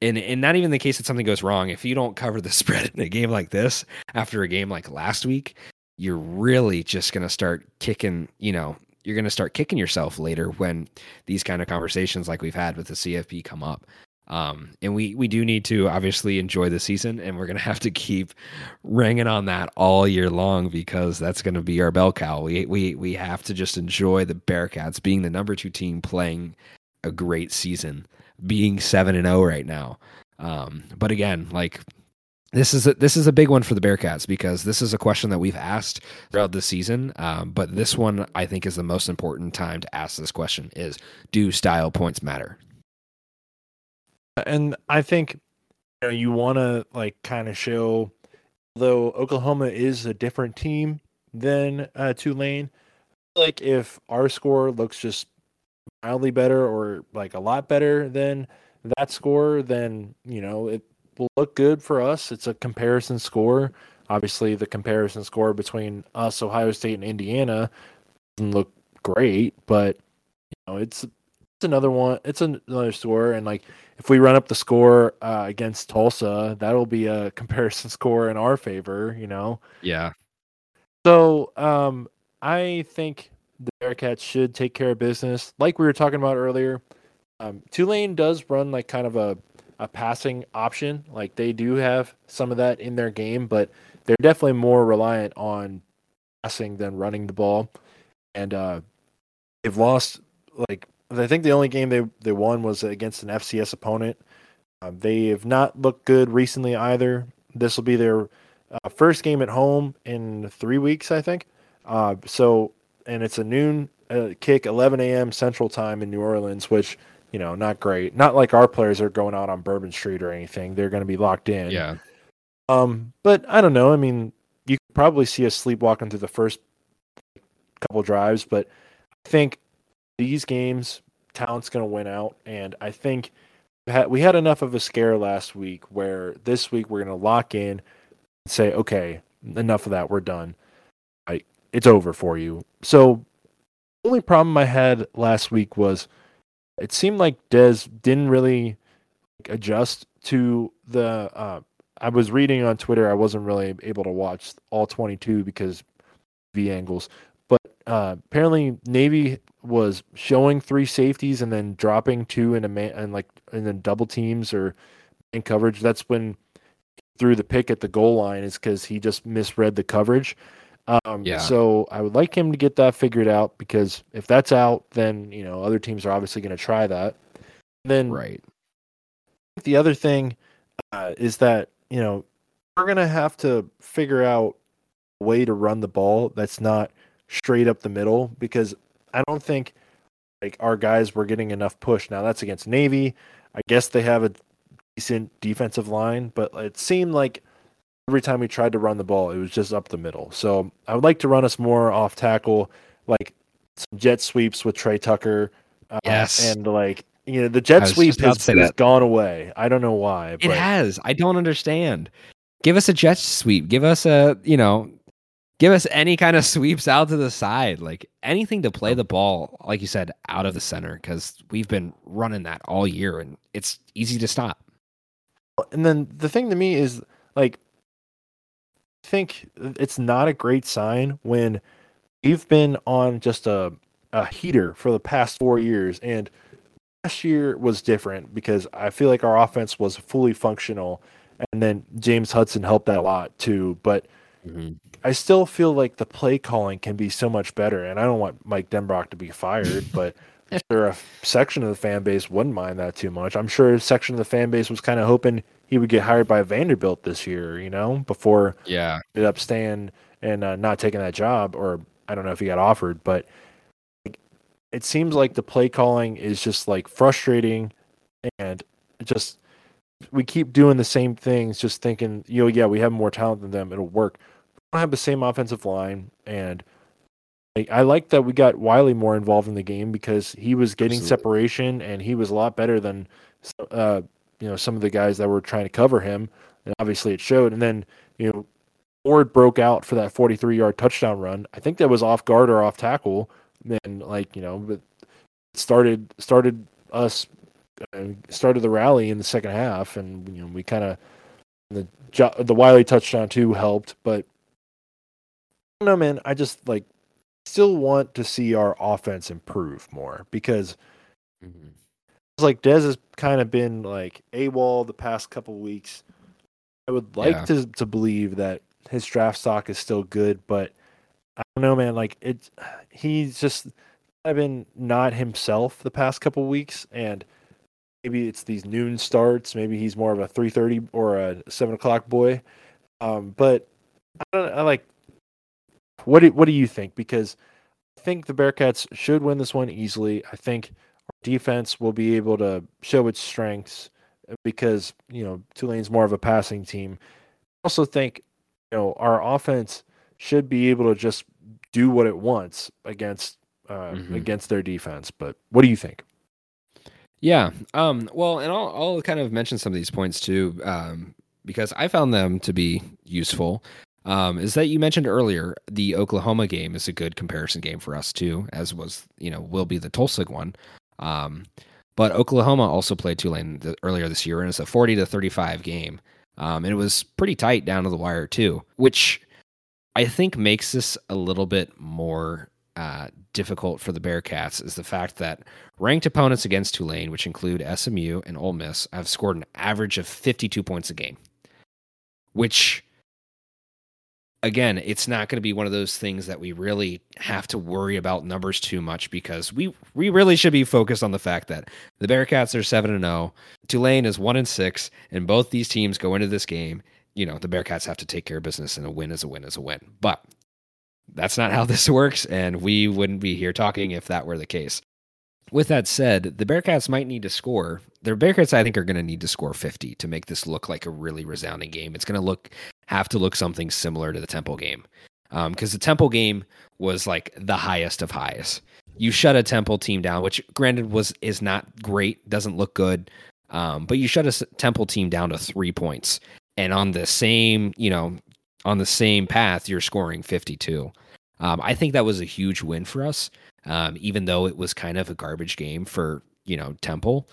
And not even the case that something goes wrong. If you don't cover the spread in a game like this, after a game like last week, you're really just going to start kicking, you know, you're going to start kicking yourself later when these kind of conversations like we've had with the CFP come up. And we do need to obviously enjoy the season, and we're going to have to keep ringing on that all year long, because that's going to be our bell cow. We have to just enjoy the Bearcats being the number 2 team, playing a great season, being 7-0 right now. But again, like, this is a big one for the Bearcats, because this is a question that we've asked throughout the season. But this one, I think, is the most important time to ask this question: is do style points matter? And I think, you know, you want to like kind of show, although Oklahoma is a different team than Tulane, like if our score looks just mildly better or like a lot better than that score, then, you know, it will look good for us. It's a comparison score. Obviously, the comparison score between us, Ohio State, and Indiana doesn't look great, but, you know, it's another one. It's another score. And like, if we run up the score against Tulsa, that'll be a comparison score in our favor, you know? Yeah. So I think the Bearcats should take care of business. Like we were talking about earlier, Tulane does run like kind of a passing option. Like they do have some of that in their game, but they're definitely more reliant on passing than running the ball. And they've lost like, I think the only game they won was against an FCS opponent. They have not looked good recently either. This will be their first game at home in 3 weeks, I think. So, and it's a noon kick, 11 a.m. Central Time in New Orleans, which you know, not great. Not like our players are going out on Bourbon Street or anything. They're going to be locked in. Yeah. But I don't know. I mean, you could probably see us sleepwalking through the first couple drives, but I think these games, talent's going to win out. And I think we had enough of a scare last week where this week we're going to lock in and say, okay, enough of that. We're done. It's over for you. So the only problem I had last week was it seemed like Dez didn't really adjust to the I was reading on Twitter. I wasn't really able to watch all 22 because V angles. But apparently Navy was showing three safeties and then dropping two in a man and then double teams or in coverage. That's when he threw the pick at the goal line, is because he just misread the coverage. So I would like him to get that figured out, because if that's out, then, you know, other teams are obviously going to try that. And then right. The other thing is that, you know, we're going to have to figure out a way to run the ball that's not straight up the middle, because I don't think our guys were getting enough push. Now that's against Navy. I guess they have a decent defensive line, but it seemed like every time we tried to run the ball, it was just up the middle. So I would like to run us more off tackle, like some jet sweeps with Trey Tucker. Yes. And the jet sweep has gone away. I don't know why. It has. I don't understand. Give us a jet sweep. Give us give us any kind of sweeps out to the side, like anything to play the ball, like you said, out of the center, because we've been running that all year and it's easy to stop. And then the thing to me is I think it's not a great sign when we've been on just a heater for the past 4 years, and last year was different because I feel like our offense was fully functional, and then James Hudson helped that a lot too, but I still feel like the play calling can be so much better, and I don't want Mike Denbrock to be fired, but I'm sure a section of the fan base wouldn't mind that too much. I'm sure a section of the fan base was kind of hoping he would get hired by Vanderbilt this year, before he ended up staying and not taking that job, or I don't know if he got offered, but it seems like the play calling is just frustrating, and just we keep doing the same things, just thinking, we have more talent than them, it'll work. We don't have the same offensive line, and I like that we got Wiley more involved in the game because he was getting separation, and he was a lot better than some of the guys that were trying to cover him, and obviously it showed. And then, Ford broke out for that 43-yard touchdown run. I think that was off guard or off tackle. And it started the rally in the second half, and we kind of the Wiley touchdown too helped. But I don't know, man. I just still want to see our offense improve more because. Mm-hmm. Dez has kind of been AWOL the past couple of weeks. I would like to believe that his draft stock is still good, but I don't know, man. He's just kind of been not himself the past couple of weeks, and maybe it's these noon starts. Maybe he's more of a 3:30 or a 7:00 boy. But I don't know, What do you think? Because I think the Bearcats should win this one easily. I think defense will be able to show its strengths because Tulane's more of a passing team. I also think our offense should be able to just do what it wants against their defense. But what do you think? Yeah. Well, and I'll kind of mention some of these points too, because I found them to be useful. Is that you mentioned earlier, the Oklahoma game is a good comparison game for us too, as was will be the Tulsa one. But Oklahoma also played Tulane earlier this year, and it's a 40-35 game. And it was pretty tight down to the wire too, which I think makes this a little bit more difficult for the Bearcats, is the fact that ranked opponents against Tulane, which include SMU and Ole Miss, have scored an average of 52 points a game, which again, it's not going to be one of those things that we really have to worry about numbers too much, because we really should be focused on the fact that the Bearcats are 7-0, Tulane is 1-6, and both these teams go into this game. The Bearcats have to take care of business, and a win is a win is a win. But that's not how this works, and we wouldn't be here talking if that were the case. with that said, the Bearcats might need to score. The Bearcats, I think, are going to need to score 50 to make this look like a really resounding game. It's going to have to look something similar to the Temple game, because the Temple game was like the highest of highs. You shut a Temple team down, which granted is not great, doesn't look good, but you shut a Temple team down to 3 points, and on the same path, you're scoring 52. I think that was a huge win for us, even though it was kind of a garbage game for Temple.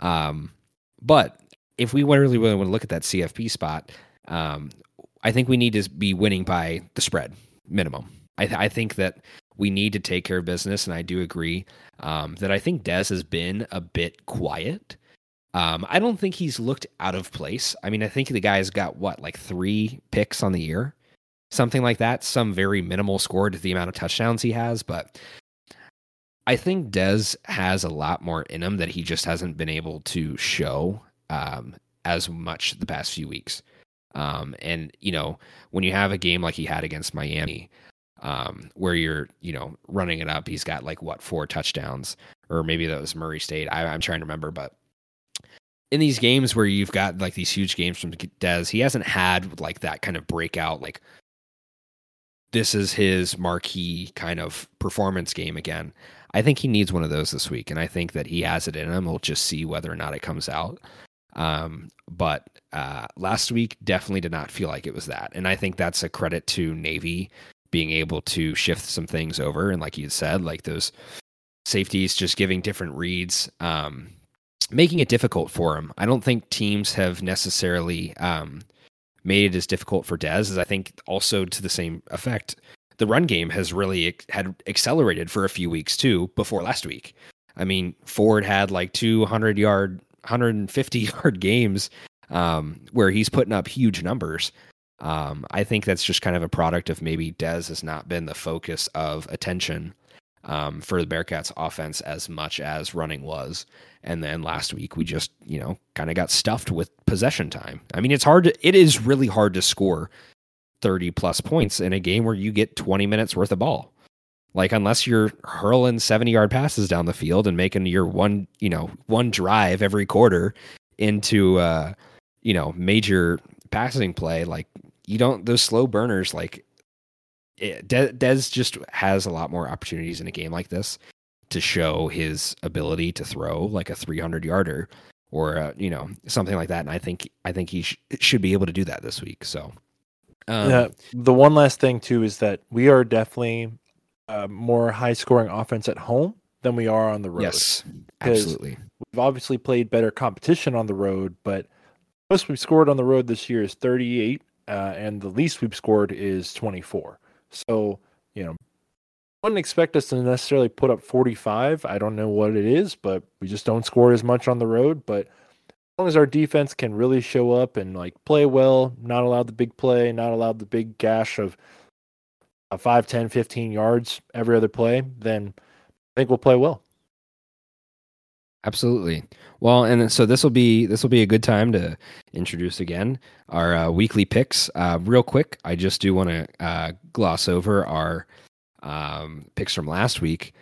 But if we really want to look at that CFP spot, I think we need to be winning by the spread minimum. I think that we need to take care of business, and I do agree that I think Des has been a bit quiet. I don't think he's looked out of place. I mean, I think the guy's got, like 3 picks on the year? Something like that. Some very minimal score to the amount of touchdowns he has, but I think Des has a lot more in him that he just hasn't been able to show as much the past few weeks. And, when you have a game like he had against Miami, where you're, running it up, he's got 4 touchdowns, or maybe that was Murray State. I'm trying to remember, but in these games where you've got these huge games from Des, he hasn't had that kind of breakout, this is his marquee kind of performance game again. I think he needs one of those this week. And I think that he has it in him. We'll just see whether or not it comes out. But last week definitely did not feel like it was that. And I think that's a credit to Navy being able to shift some things over. And like you said, those safeties just giving different reads, making it difficult for him. I don't think teams have necessarily made it as difficult for Des as I think also to the same effect. The run game has really had accelerated for a few weeks too before last week. I mean, Ford had 200-yard, 150-yard games where he's putting up huge numbers. I think that's just kind of a product of maybe Des has not been the focus of attention for the Bearcats offense as much as running was. And then last week we just, kind of got stuffed with possession time. I mean, it is really hard to score 30 plus points in a game where you get 20 minutes worth of ball. Unless you're hurling 70-yard passes down the field and making your one drive every quarter into, major passing play, those slow burners, Des just has a lot more opportunities in a game like this to show his ability to throw a 300-yarder or, something like that. And I think he should be able to do that this week. So the one last thing too, is that we are definitely more high scoring offense at home than we are on the road. Yes, absolutely. We've obviously played better competition on the road, but most we've scored on the road this year is 38. And the least we've scored is 24. So, wouldn't expect us to necessarily put up 45. I don't know what it is, but we just don't score as much on the road. But as long as our defense can really show up and play well, not allow the big play, not allow the big gash of 5, 10, 15 yards every other play, then I think we'll play well. Absolutely. Well, and so this will be a good time to introduce again our weekly picks. Real quick, I just do want to gloss over our picks from last week.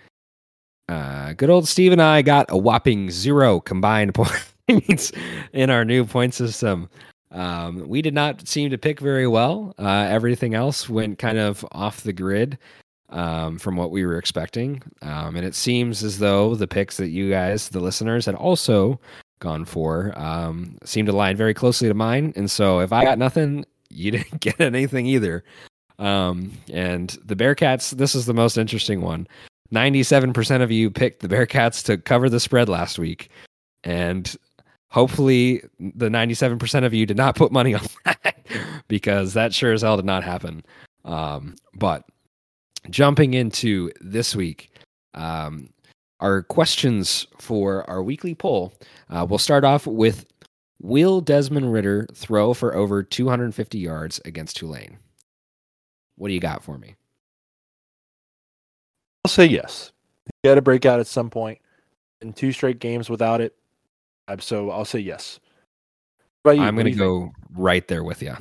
Good old Steve and I got a whopping 0 combined points in our new point system. We did not seem to pick very well. Everything else went kind of off the grid from what we were expecting. And it seems as though the picks that you guys, the listeners, had also gone for seemed to align very closely to mine. And so if I got nothing, you didn't get anything either. And the Bearcats, this is the most interesting one. 97% of you picked the Bearcats to cover the spread last week. And hopefully the 97% of you did not put money on that because that sure as hell did not happen. But jumping into this week, our questions for our weekly poll, we'll start off with, will Desmond Ridder throw for over 250 yards against Tulane? What do you got for me? I'll say yes. You got to break out at some point. In 2 straight games without it, so I'll say yes. What about you? I'm going to go right there with you.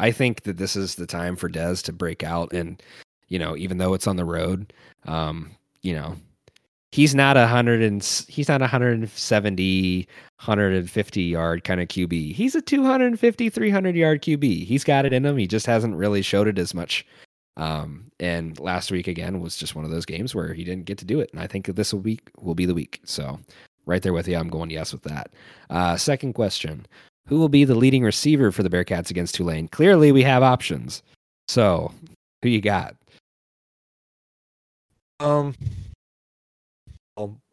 I think that this is the time for Des to break out. And, even though it's on the road, He's not 170, 150 yard kind of QB. He's a 250, 300 yard QB. He's got it in him. He just hasn't really showed it as much. And last week again was just one of those games where he didn't get to do it. And I think this week will be the week. So right there with you, I'm going yes with that. Second question: who will be the leading receiver for the Bearcats against Tulane? Clearly, we have options. So who you got?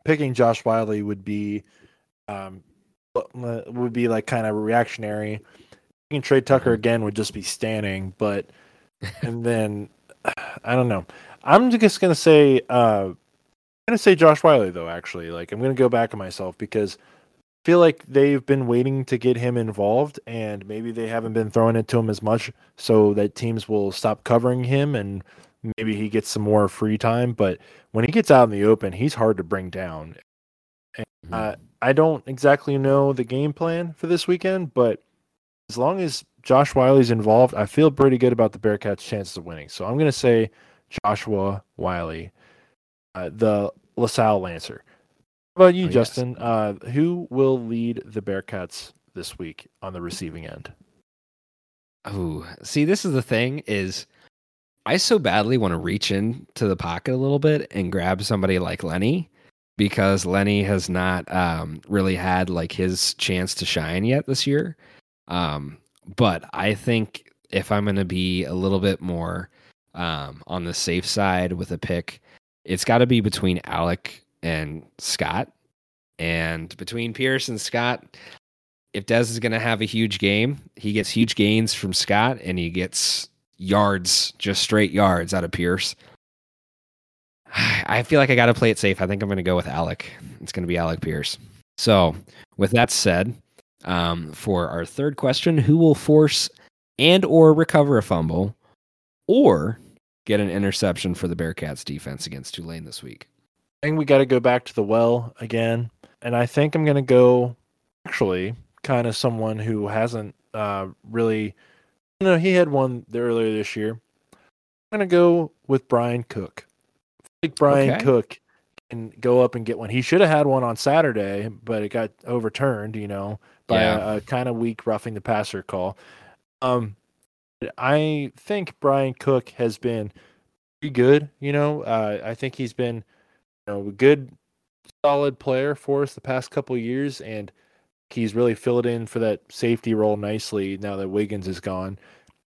Picking Josh Wiley would be like kind of reactionary. Picking Trey Tucker again would just be standing, but and then I don't know. I'm just gonna say Josh Wiley though. Actually, like I'm gonna go back on myself because I feel like they've been waiting to get him involved, and maybe they haven't been throwing it to him as much, so that teams will stop covering him and. Maybe he gets some more free time, but when he gets out in the open, he's hard to bring down. And, I don't exactly know the game plan for this weekend, but as long as Josh Wiley's involved, I feel pretty good about the Bearcats' chances of winning. So I'm going to say Joshua Wiley, the LaSalle Lancer. How about you, Justin? Yes. Who will lead the Bearcats this week on the receiving end? Oh, see, this is the thing is... I so badly want to reach into the pocket a little bit and grab somebody like Lenny, because Lenny has not really had like his chance to shine yet this year. But I think if I'm going to be a little bit more on the safe side with a pick, it's got to be between Alec and Scott, and between Pierce and Scott. If Des is going to have a huge game, he gets huge gains from Scott, and he gets yards, just straight yards out of Pierce. I feel like I got to play it safe. I think I'm going to go with Alec. It's going to be Alec Pierce. So with that said, for our third question, who will force and or recover a fumble or get an interception for the Bearcats defense against Tulane this week? I think we got to go back to the well again. And I think I'm going to go actually kind of someone who hasn't really... No, he had one earlier this year. I'm going to go with Brian Cook. I think Brian Cook can go up and get one. He should have had one on Saturday, but it got overturned, by a kind of weak roughing the passer call. I think Brian Cook has been pretty good. I think he's been a good, solid player for us the past couple of years, and he's really filled in for that safety role nicely now that Wiggins is gone.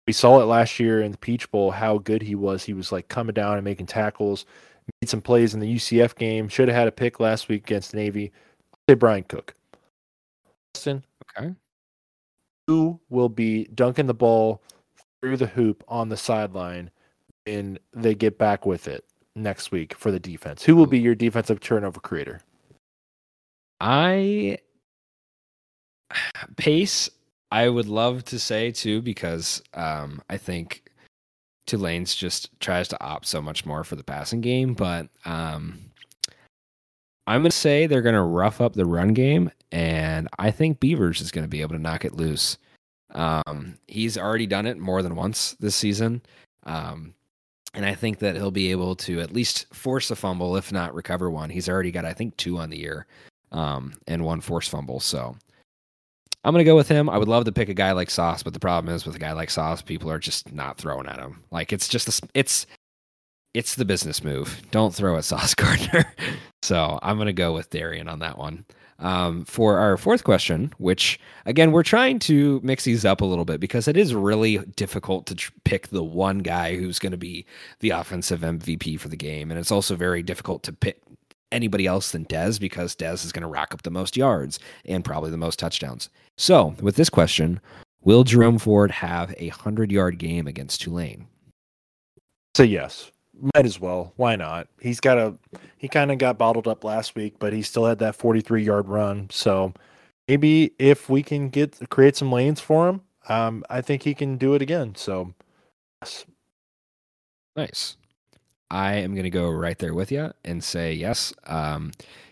We saw it last year in the Peach Bowl, how good he was. He was like coming down and making tackles, made some plays in the UCF game, should have had a pick last week against Navy. I'll say Brian Cook. Justin, who will be dunking the ball through the hoop on the sideline and they get back with it next week for the defense? Who will be your defensive turnover creator? Pace, I would love to say too, because I think Tulane's just tries to opt so much more for the passing game, but I'm going to say they're going to rough up the run game, and I think Beavers is going to be able to knock it loose. He's already done it more than once this season, and I think that he'll be able to at least force a fumble, if not recover one. He's already got, I think, 2 on the year, and 1 forced fumble, so... I'm going to go with him. I would love to pick a guy like Sauce, but the problem is with a guy like Sauce, people are just not throwing at him. Like it's just it's the business move. Don't throw at Sauce Gardner. So I'm going to go with Darian on that one. For our fourth question, which again, we're trying to mix these up a little bit because it is really difficult to pick the one guy who's going to be the offensive MVP for the game. And it's also very difficult to pick anybody else than Dez because Dez is going to rack up the most yards and probably the most touchdowns. So with this question, will Jerome Ford have a 100-yard game against Tulane? So yes, might as well. Why not? He kind of got bottled up last week, but he still had that 43-yard run. So maybe if we can create some lanes for him, I think he can do it again. So yes. Nice. I am going to go right there with you and say yes.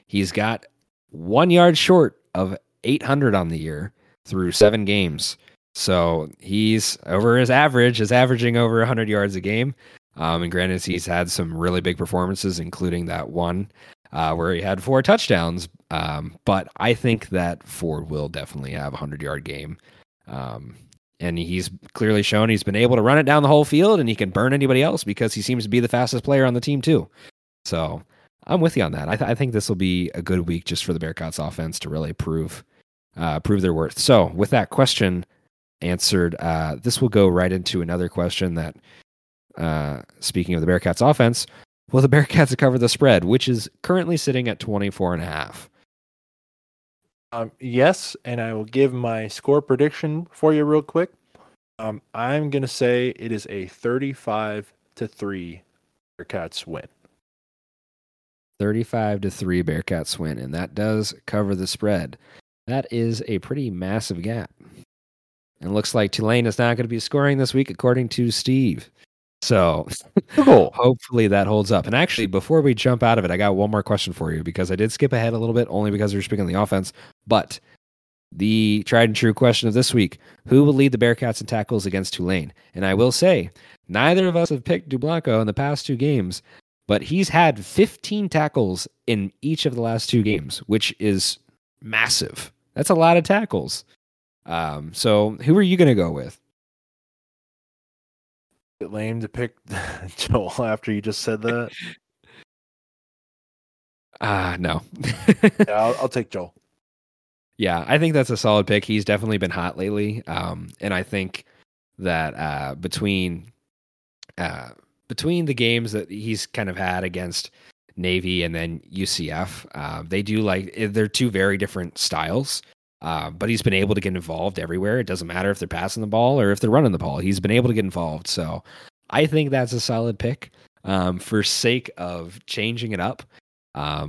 He's got 1 yard short of 800 on the year through 7 games. So he's over his average, is averaging over 100 yards a game. And granted, he's had some really big performances, including that one where he had 4 touchdowns. But I think that Ford will definitely have a 100-yard game. And he's clearly shown he's been able to run it down the whole field, and he can burn anybody else because he seems to be the fastest player on the team too. So I'm with you on that. I think this will be a good week just for the Bearcats offense to really prove their worth. So with that question answered, this will go right into another question that, speaking of the Bearcats offense, will the Bearcats cover the spread, which is currently sitting at 24.5? Yes, and I will give my score prediction for you real quick. I'm going to say it is a 35-3 Bearcats win. 35-3 Bearcats win, and that does cover the spread. That is a pretty massive gap. And looks like Tulane is not going to be scoring this week, according to Steve. So cool. Hopefully that holds up. And actually, before we jump out of it, I got one more question for you, because I did skip ahead a little bit only because we were speaking on the offense. But the tried and true question of this week, who will lead the Bearcats in tackles against Tulane? And I will say, neither of us have picked DuBlanco in the past 2 games, but he's had 15 tackles in each of the last 2 games, which is massive. That's a lot of tackles. So who are you going to go with? Is it lame to pick Joel after you just said that? No. Yeah, I'll take Joel. Yeah, I think that's a solid pick. He's definitely been hot lately. And I think that between the games that he's kind of had against Navy and then UCF, they're 2 very different styles. But he's been able to get involved everywhere. It doesn't matter if they're passing the ball or if they're running the ball. He's been able to get involved. So I think that's a solid pick. For sake of changing it up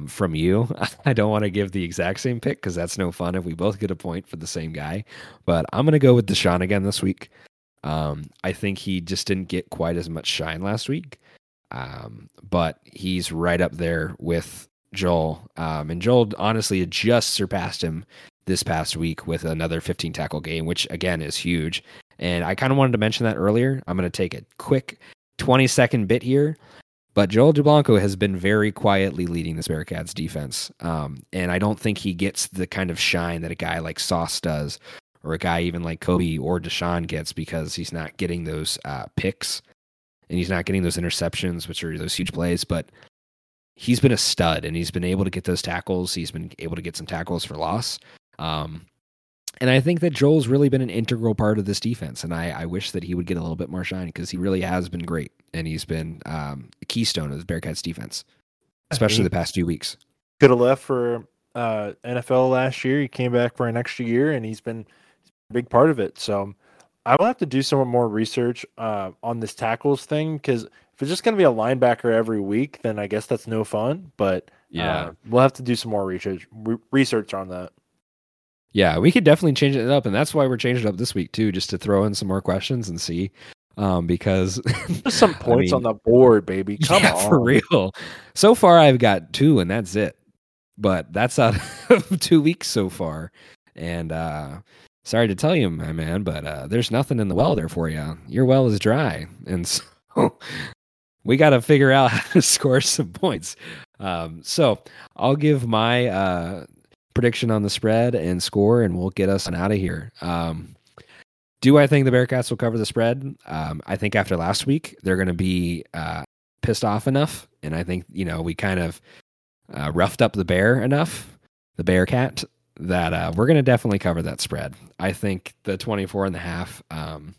from you, I don't want to give the exact same pick because that's no fun if we both get a point for the same guy. But I'm going to go with Deshaun again this week. I think he just didn't get quite as much shine last week. But he's right up there with Joel. And Joel honestly just surpassed him this past week with another 15 tackle game, which again is huge. And I kind of wanted to mention that earlier. I'm going to take a quick 20-second bit here, but Joel DuBlanco has been very quietly leading this Bearcats defense. And I don't think he gets the kind of shine that a guy like Sauce does, or a guy even like Kobe or Deshaun gets, because he's not getting those picks and he's not getting those interceptions, which are those huge plays, but he's been a stud and he's been able to get those tackles. He's been able to get some tackles for loss. And I think that Joel's really been an integral part of this defense, and I wish that he would get a little bit more shine because he really has been great, and he's been a keystone of the Bearcats defense, especially the past few weeks. Could have left for NFL last year. He came back for an extra year, and he's been a big part of it. So I will have to do some more research on this tackles thing, because if it's just going to be a linebacker every week, then I guess that's no fun. But yeah, we'll have to do some more research on that. Yeah, we could definitely change it up, and that's why we're changing it up this week too, just to throw in some more questions and see, because just some points on the board, baby. Come on, for real. So far, I've got 2, and that's it. But that's out of 2 weeks so far, and sorry to tell you, my man, but there's nothing in the well there for you. Your well is dry, and so we got to figure out how to score some points. So I'll give my prediction on the spread and score, and we'll get us on out of here. Do I think the Bearcats will cover the spread? I think after last week, they're going to be pissed off enough. And I think, we kind of roughed up the bear enough, the Bearcat, that we're going to definitely cover that spread. I think the 24.5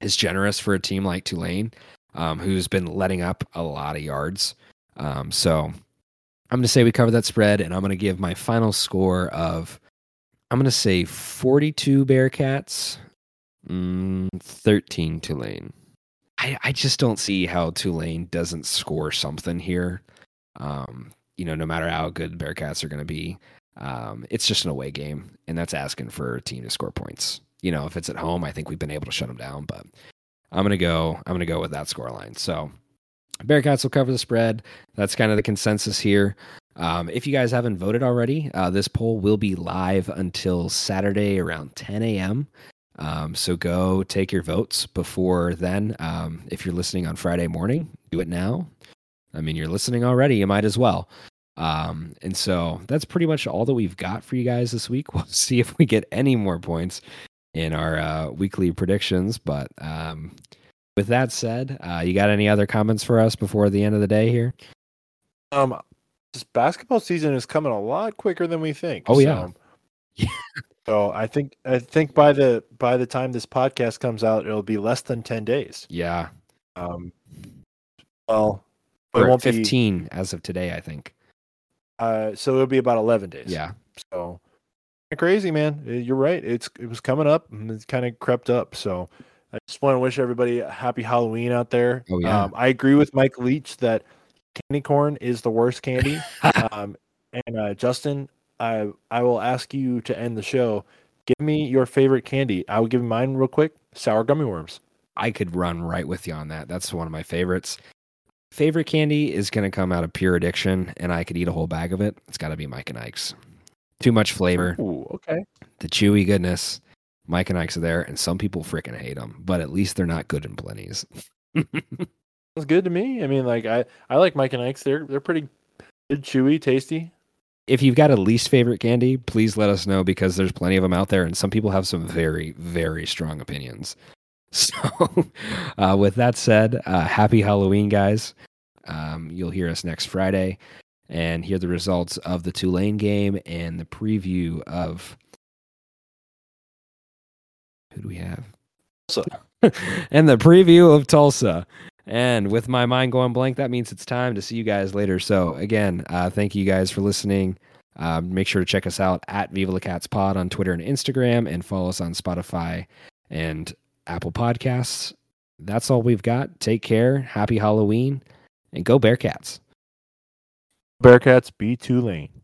is generous for a team like Tulane, who's been letting up a lot of yards. So I'm going to say we cover that spread, and I'm going to give my final score of, I'm going to say 42 Bearcats, 13 Tulane. I just don't see how Tulane doesn't score something here. No matter how good Bearcats are going to be, it's just an away game, and that's asking for a team to score points. If it's at home, I think we've been able to shut them down, but I'm going to go with that score line. So Bearcats will cover the spread. That's kind of the consensus here. If you guys haven't voted already, this poll will be live until Saturday around 10 a.m. So go take your votes before then. If you're listening on Friday morning, do it now. I mean, you're listening already. You might as well. And so that's pretty much all that we've got for you guys this week. We'll see if we get any more points in our weekly predictions. But with that said, you got any other comments for us before the end of the day here? This basketball season is coming a lot quicker than we think. Oh, yeah. So I think by the time this podcast comes out, it'll be less than 10 days. Yeah. Well, it won't be 15 as of today, I think. So it'll be about 11 days. Yeah. So crazy, man. You're right. It was coming up and it's kind of crept up. So I just want to wish everybody a happy Halloween out there. Oh, yeah. I agree with Mike Leach that candy corn is the worst candy. And Justin, I will ask you to end the show. Give me your favorite candy. I will give mine real quick. Sour gummy worms. I could run right with you on that. That's one of my favorites. Favorite candy is going to come out of pure addiction, and I could eat a whole bag of it. It's got to be Mike and Ike's. Too much flavor. Ooh, okay. The chewy goodness. Mike and Ike's are there, and some people freaking hate them, but at least they're not good in plenties. Sounds good to me. I mean, like I like Mike and Ike's. They're pretty good, chewy, tasty. If you've got a least favorite candy, please let us know, because there's plenty of them out there, and some people have some very, very strong opinions. So with that said, happy Halloween, guys. You'll hear us next Friday and hear the results of the Tulane game and the preview of... Who do we have? Tulsa. And the preview of Tulsa. And with my mind going blank, that means it's time to see you guys later. So again, thank you guys for listening. Make sure to check us out at Viva La Cats Pod on Twitter and Instagram, and follow us on Spotify and Apple Podcasts. That's all we've got. Take care. Happy Halloween, and go Bearcats. Bearcats, be Tulane.